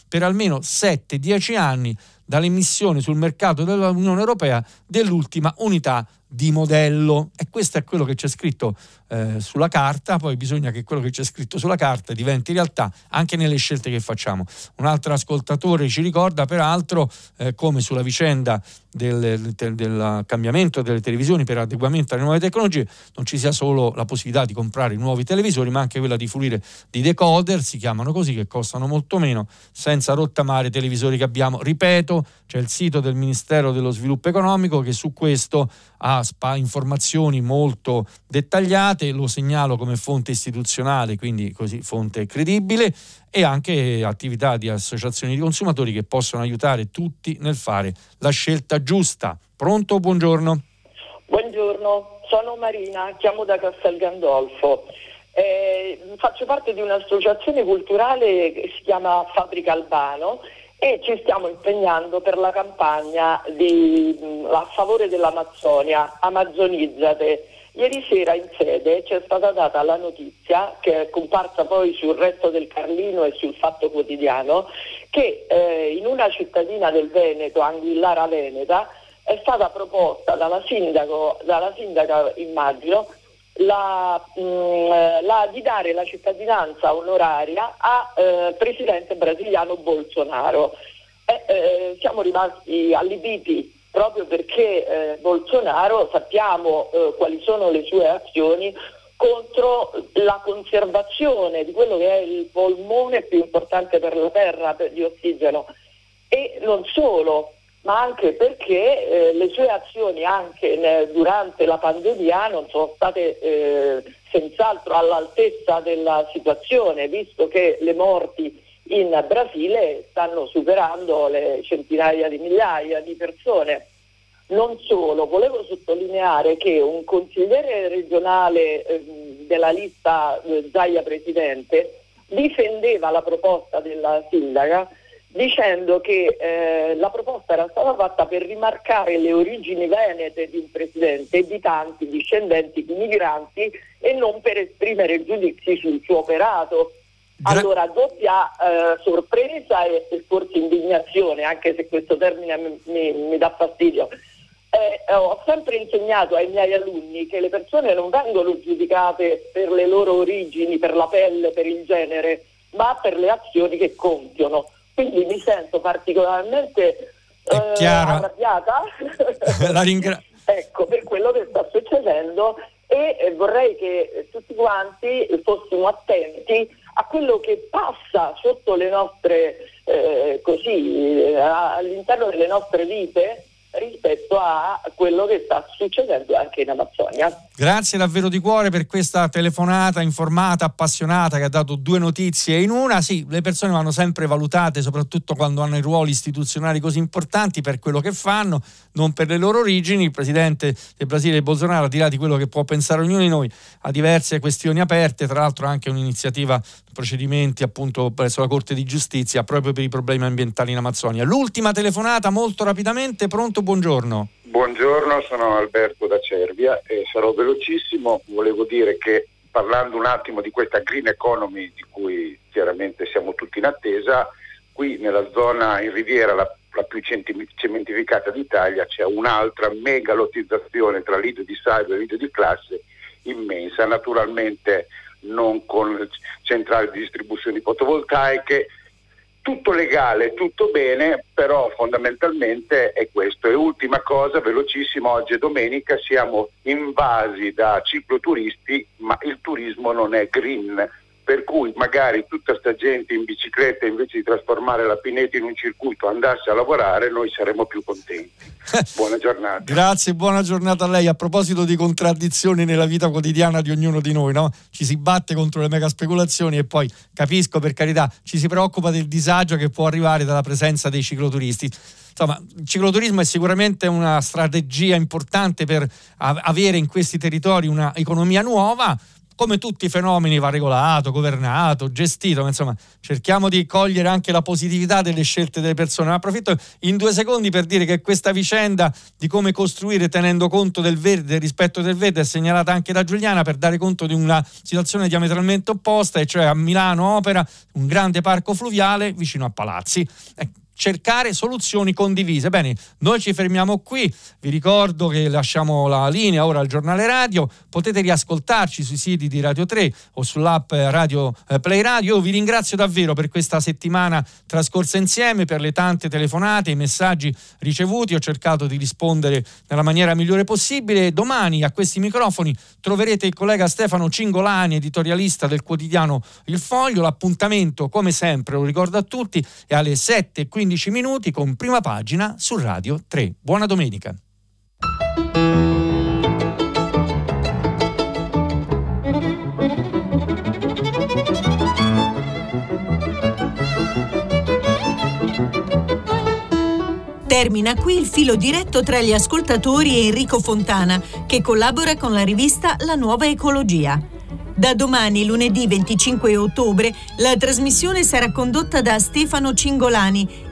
per almeno 7-10 anni dall'emissione sul mercato dell'Unione Europea dell'ultima unità di modello. E questo è quello che c'è scritto sulla carta. Poi bisogna che quello che c'è scritto sulla carta diventi realtà anche nelle scelte che facciamo. Un altro ascoltatore ci ricorda peraltro come sulla vicenda del cambiamento delle televisioni per adeguamento alle nuove tecnologie non ci sia solo la possibilità di comprare nuovi televisori, ma anche quella di fruire di decoder, si chiamano così, che costano molto meno, senza rottamare i televisori che abbiamo. Ripeto, c'è il sito del Ministero dello Sviluppo Economico che su questo ha informazioni molto dettagliate, lo segnalo come fonte istituzionale, quindi così fonte credibile, e anche attività di associazioni di consumatori che possono aiutare tutti nel fare la scelta giusta. Pronto? Buongiorno. Buongiorno, sono Marina, chiamo da Castel Gandolfo. Faccio parte di un'associazione culturale che si chiama Fabbrica Albano e ci stiamo impegnando per la campagna a favore dell'Amazzonia, Amazzonizzate. Ieri sera in sede c'è stata data la notizia, che è comparsa poi sul Resto del Carlino e sul Fatto Quotidiano, che in una cittadina del Veneto, Anguillara Veneta, è stata proposta dalla sindaca Immagino di dare la cittadinanza onoraria a presidente brasiliano Bolsonaro. Siamo rimasti allibiti proprio perché Bolsonaro, sappiamo quali sono le sue azioni contro la conservazione di quello che è il polmone più importante per la terra, per di ossigeno, e non solo, ma anche perché le sue azioni anche durante la pandemia non sono state senz'altro all'altezza della situazione, visto che le morti in Brasile stanno superando le centinaia di migliaia di persone. Non solo, volevo sottolineare che un consigliere regionale della lista Zaia Presidente difendeva la proposta della sindaca dicendo che la proposta era stata fatta per rimarcare le origini venete di un presidente e di tanti discendenti di migranti e non per esprimere giudizi sul suo operato. Allora, doppia sorpresa e forse indignazione, anche se questo termine mi dà fastidio. Ho sempre insegnato ai miei alunni che le persone non vengono giudicate per le loro origini, per la pelle, per il genere, ma per le azioni che compiono. Quindi mi sento particolarmente arrabbiata ecco, per quello che sta succedendo, e vorrei che tutti quanti fossimo attenti a quello che passa sotto le nostre all'interno delle nostre vite, rispetto a quello che sta succedendo anche in Amazzonia. Grazie davvero di cuore per questa telefonata informata, appassionata, che ha dato due notizie in una. Sì, le persone vanno sempre valutate, soprattutto quando hanno i ruoli istituzionali così importanti, per quello che fanno, non per le loro origini. Il presidente del Brasile Bolsonaro, al di là di quello che può pensare ognuno di noi, ha diverse questioni aperte, tra l'altro anche un'iniziativa, procedimenti appunto presso la Corte di Giustizia proprio per i problemi ambientali in Amazzonia. L'ultima telefonata molto rapidamente. Pronto? Buongiorno. Buongiorno, sono Alberto da Cervia e sarò velocissimo. Volevo dire che, parlando un attimo di questa green economy di cui chiaramente siamo tutti in attesa, qui nella zona in Riviera, la più cementificata d'Italia, c'è un'altra mega lottizzazione tra lido di saldo e lido di classe immensa, naturalmente non con centrali di distribuzione fotovoltaiche. Tutto legale, tutto bene, però fondamentalmente è questo. E ultima cosa, velocissimo, oggi è domenica, siamo invasi da cicloturisti, ma il turismo non è green, per cui magari tutta sta gente in bicicletta, invece di trasformare la pineta in un circuito, andasse a lavorare, noi saremmo più contenti. Buona giornata. Grazie, buona giornata a lei. A proposito di contraddizioni nella vita quotidiana di ognuno di noi, no? Ci si batte contro le mega speculazioni e poi, capisco, per carità, ci si preoccupa del disagio che può arrivare dalla presenza dei cicloturisti. Insomma, il cicloturismo è sicuramente una strategia importante per avere in questi territori una economia nuova. Come tutti i fenomeni va regolato, governato, gestito, ma insomma cerchiamo di cogliere anche la positività delle scelte delle persone. Ma approfitto in 2 secondi per dire che questa vicenda di come costruire tenendo conto del verde, del rispetto del verde, è segnalata anche da Giuliana per dare conto di una situazione diametralmente opposta, e cioè a Milano opera un grande parco fluviale vicino a palazzi. Cercare soluzioni condivise. Bene, noi ci fermiamo qui, vi ricordo che lasciamo la linea ora al giornale radio, potete riascoltarci sui siti di Radio 3 o sull'app Radio Play Radio. Io vi ringrazio davvero per questa settimana trascorsa insieme, per le tante telefonate, i messaggi ricevuti, ho cercato di rispondere nella maniera migliore possibile. Domani a questi microfoni troverete il collega Stefano Cingolani, editorialista del quotidiano Il Foglio. L'appuntamento, come sempre, lo ricordo a tutti, è alle 7:15 con Prima Pagina su Radio 3. Buona domenica. Termina qui il filo diretto tra gli ascoltatori e Enrico Fontana, che collabora con la rivista La Nuova Ecologia. Da domani, lunedì 25 ottobre, la trasmissione sarà condotta da Stefano Cingolani,